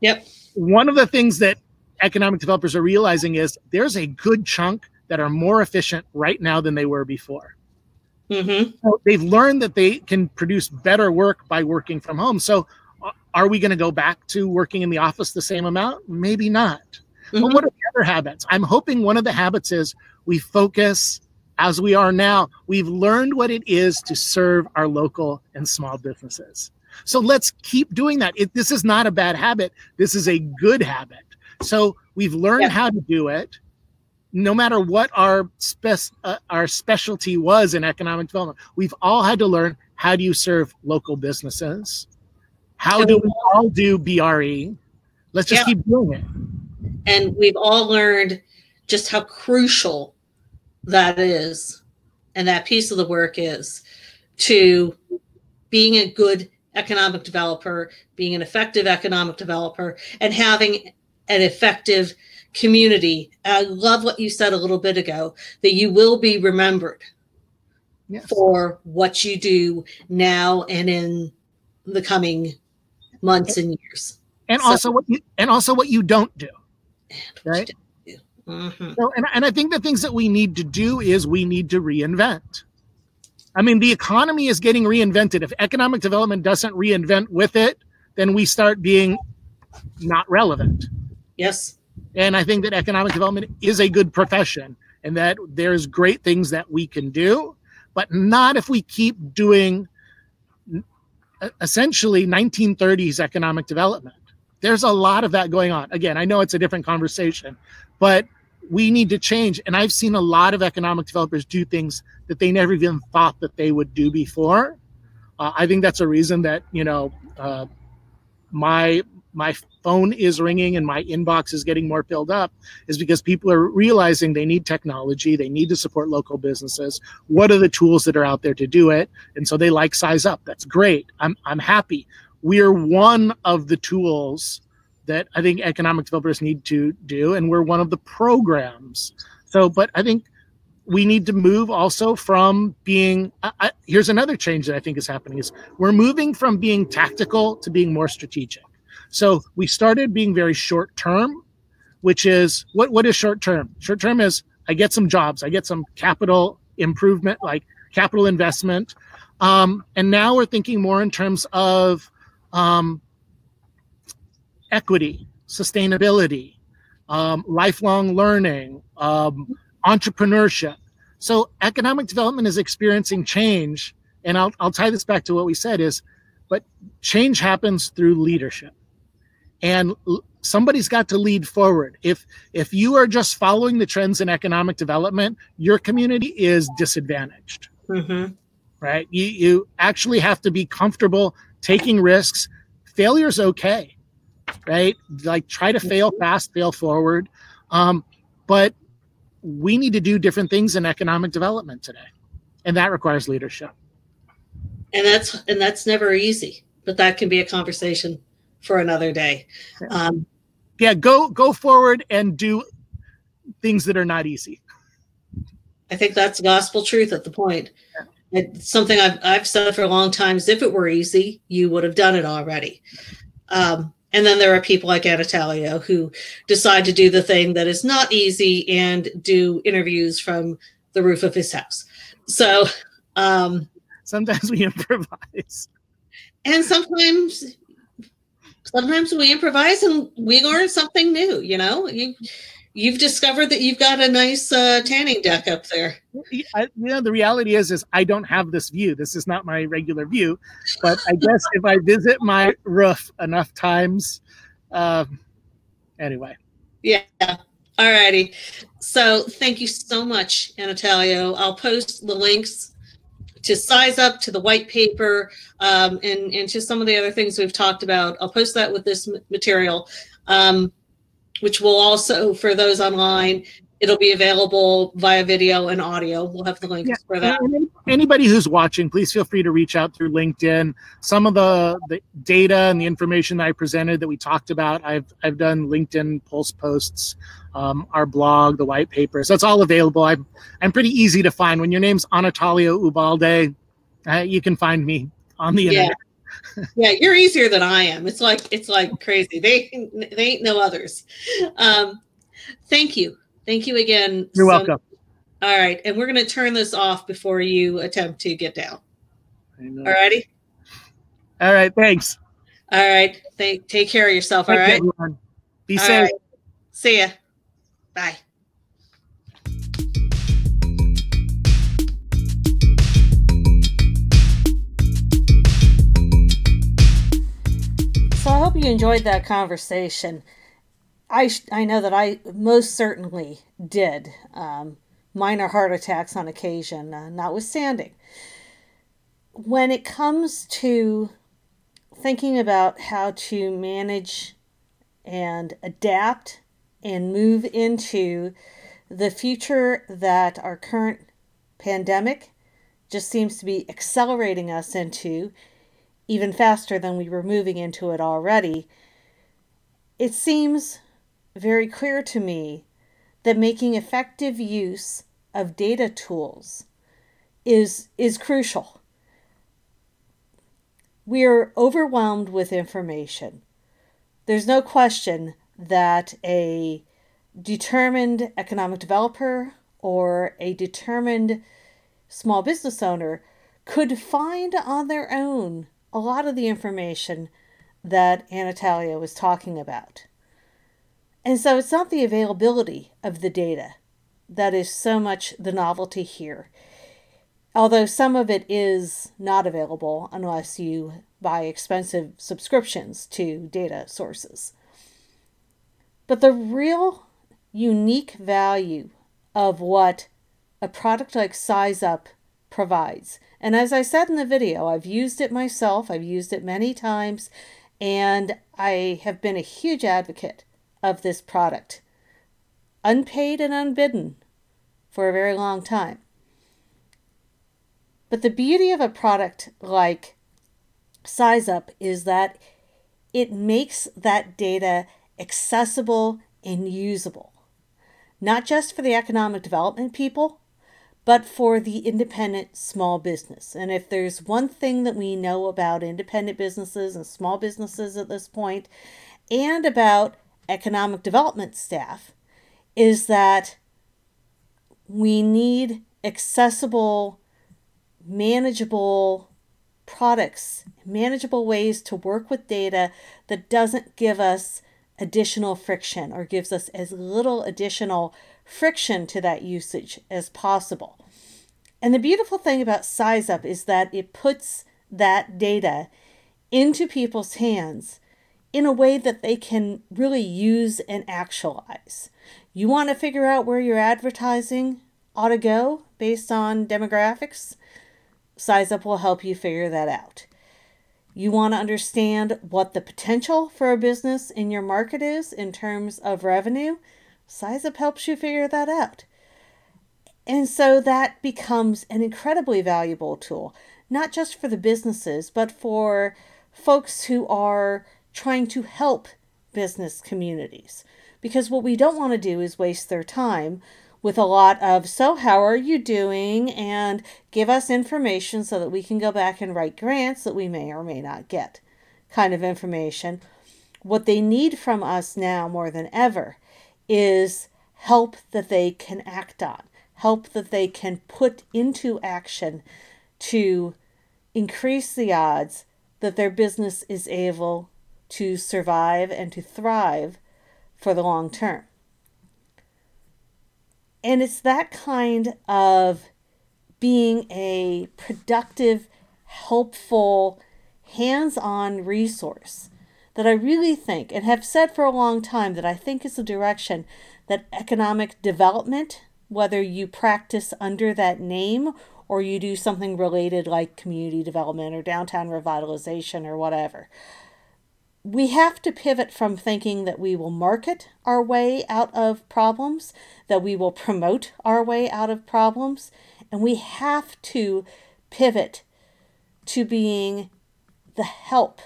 Yep. One of the things that economic developers are realizing is there's a good chunk that are more efficient right now than they were before. Mm-hmm. So they've learned that they can produce better work by working from home. So are we going to go back to working in the office the same amount? Maybe not. Mm-hmm. But what are the other habits? I'm hoping one of the habits is we focus as we are now. We've learned what it is to serve our local and small businesses. So let's keep doing that. This is not a bad habit. This is a good habit. So we've learned how to do it, no matter what our specialty was in economic development. We've all had to learn, how do you serve local businesses? How do we all do BRE? Let's just keep doing it. And we've all learned just how crucial that is, and that piece of the work is, to being a good economic developer, being an effective economic developer, and having an effective community. I love what you said a little bit ago, that you will be remembered for what you do now and in the coming months and years. And also what you don't do. Right? You don't do. Mm-hmm. So, and I think the things that we need to do is we need to reinvent. I mean, the economy is getting reinvented. If economic development doesn't reinvent with it, then we start being not relevant. Yes. And I think that economic development is a good profession, and that there's great things that we can do, but not if we keep doing essentially 1930s economic development. There's a lot of that going on. Again, I know it's a different conversation, but we need to change. And I've seen a lot of economic developers do things that they never even thought that they would do before. I think that's a reason that, you know, my phone is ringing and my inbox is getting more filled up, is because people are realizing they need technology, they need to support local businesses. What are the tools that are out there to do it? And so they like SizeUp. That's great. I'm happy. We're one of the tools that I think economic developers need to do, and we're one of the programs. So, but I think we need to move also from being, here's another change that I think is happening, is we're moving from being tactical to being more strategic. So we started being very short term, which is, what is short term? Short term is, I get some jobs, I get some capital improvement, like capital investment. And now we're thinking more in terms of equity, sustainability, lifelong learning, entrepreneurship. So economic development is experiencing change. And I'll tie this back to what we said is, but change happens through leadership. And somebody's got to lead forward. If you are just following the trends in economic development, your community is disadvantaged, mm-hmm. right? You actually have to be comfortable taking risks. Failure's okay, right? Like, try to fail fast, fail forward. But we need to do different things in economic development today. And that requires leadership. And that's never easy, but that can be a conversation for another day. Go forward and do things that are not easy. I think that's gospel truth at the point. Yeah. It's something I've said for a long time, is if it were easy, you would have done it already. And then there are people like Anatalio who decide to do the thing that is not easy and do interviews from the roof of his house. So sometimes we improvise. And sometimes we improvise and we learn something new, you know? You've discovered that you've got a nice tanning deck up there. The reality is I don't have this view. This is not my regular view. But I guess if I visit my roof enough times, anyway. Yeah. All righty. So thank you so much, Anatalio. I'll post the links to SizeUp, to the white paper, and to some of the other things we've talked about. I'll post that with this material, which will also, for those online, it'll be available via video and audio. We'll have the links for that. Anybody who's watching, please feel free to reach out through LinkedIn. Some of the data and the information that I presented, that we talked about, I've done LinkedIn pulse posts, our blog, the white paper. So it's all available. I'm pretty easy to find. When your name's Anatalio Ubalde, you can find me on the internet. Yeah, you're easier than I am. It's like crazy. They ain't no others. Thank you. Thank you again. You're welcome. All right. And we're going to turn this off before you attempt to get down. All righty. All right. Thanks. All right. Take care of yourself. All right. Everyone. Be safe. Right. See ya. Bye. So I hope you enjoyed that conversation. I know that I most certainly did. Minor heart attacks on occasion, notwithstanding. When it comes to thinking about how to manage and adapt and move into the future that our current pandemic just seems to be accelerating us into, even faster than we were moving into it already, it seems very clear to me that making effective use of data tools is crucial. We are overwhelmed with information. There's no question that a determined economic developer or a determined small business owner could find on their own a lot of the information that Anatalio was talking about. And so it's not the availability of the data that is so much the novelty here, although some of it is not available unless you buy expensive subscriptions to data sources. But the real unique value of what a product like SizeUp provides, and as I said in the video, I've used it myself, I've used it many times, and I have been a huge advocate of this product, unpaid and unbidden, for a very long time. But the beauty of a product like SizeUp is that it makes that data accessible and usable, not just for the economic development people, but for the independent small business. And if there's one thing that we know about independent businesses and small businesses at this point, and about economic development staff, is that we need accessible, manageable products, manageable ways to work with data that doesn't give us additional friction, or gives us as little additional friction to that usage as possible. And the beautiful thing about SizeUp is that it puts that data into people's hands in a way that they can really use and actualize. You want to figure out where your advertising ought to go based on demographics? SizeUp will help you figure that out. You want to understand what the potential for a business in your market is in terms of revenue? SizeUp helps you figure that out. And so that becomes an incredibly valuable tool, not just for the businesses, but for folks who are trying to help business communities. Because what we don't want to do is waste their time with a lot of, so how are you doing? And give us information so that we can go back and write grants that we may or may not get kind of information. What they need from us now more than ever is help that they can act on, help that they can put into action to increase the odds that their business is able to survive and to thrive for the long term. And it's that kind of being a productive, helpful, hands-on resource that I really think, and have said for a long time, that I think is the direction that economic development, whether you practice under that name or you do something related like community development or downtown revitalization or whatever, we have to pivot from thinking that we will market our way out of problems, that we will promote our way out of problems, and we have to pivot to being the help,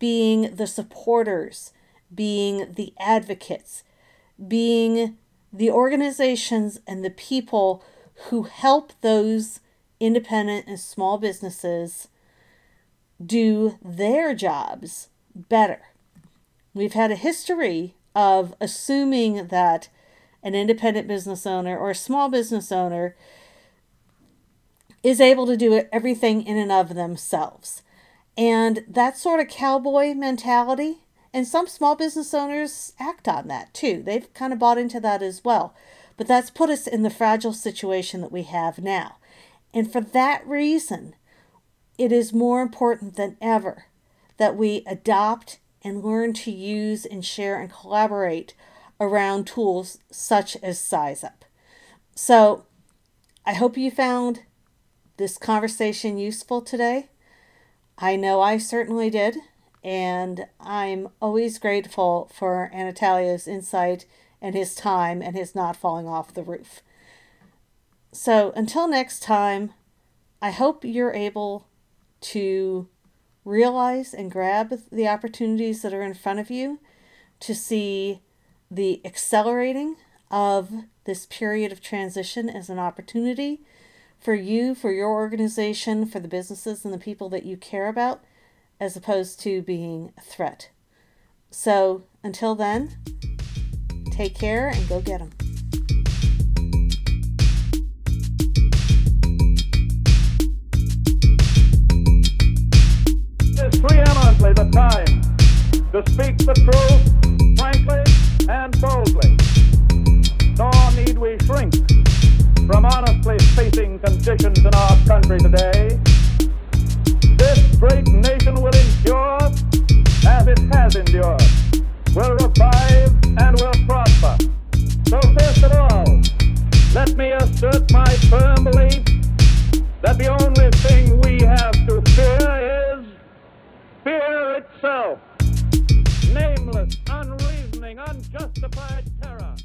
being the supporters, being the advocates, being the organizations and the people who help those independent and small businesses do their jobs better. We've had a history of assuming that an independent business owner or a small business owner is able to do everything in and of themselves. And that sort of cowboy mentality, and some small business owners act on that too. They've kind of bought into that as well. But that's put us in the fragile situation that we have now. And for that reason, it is more important than ever that we adopt and learn to use and share and collaborate around tools such as SizeUp. So I hope you found this conversation useful today. I know I certainly did, and I'm always grateful for Anatalio's insight and his time and his not falling off the roof. So until next time, I hope you're able to realize and grab the opportunities that are in front of you to see the accelerating of this period of transition as an opportunity for you, for your organization, for the businesses and the people that you care about, as opposed to being a threat. So until then, take care and go get them. Preeminently the time to speak the truth frankly and boldly, nor need we shrink from honestly facing conditions in our country today. This great nation will endure, as it has endured, will revive and will prosper. So first of all, let me assert my firm belief that the only thing we have to fear is fear itself. Nameless, unreasoning, unjustified terror.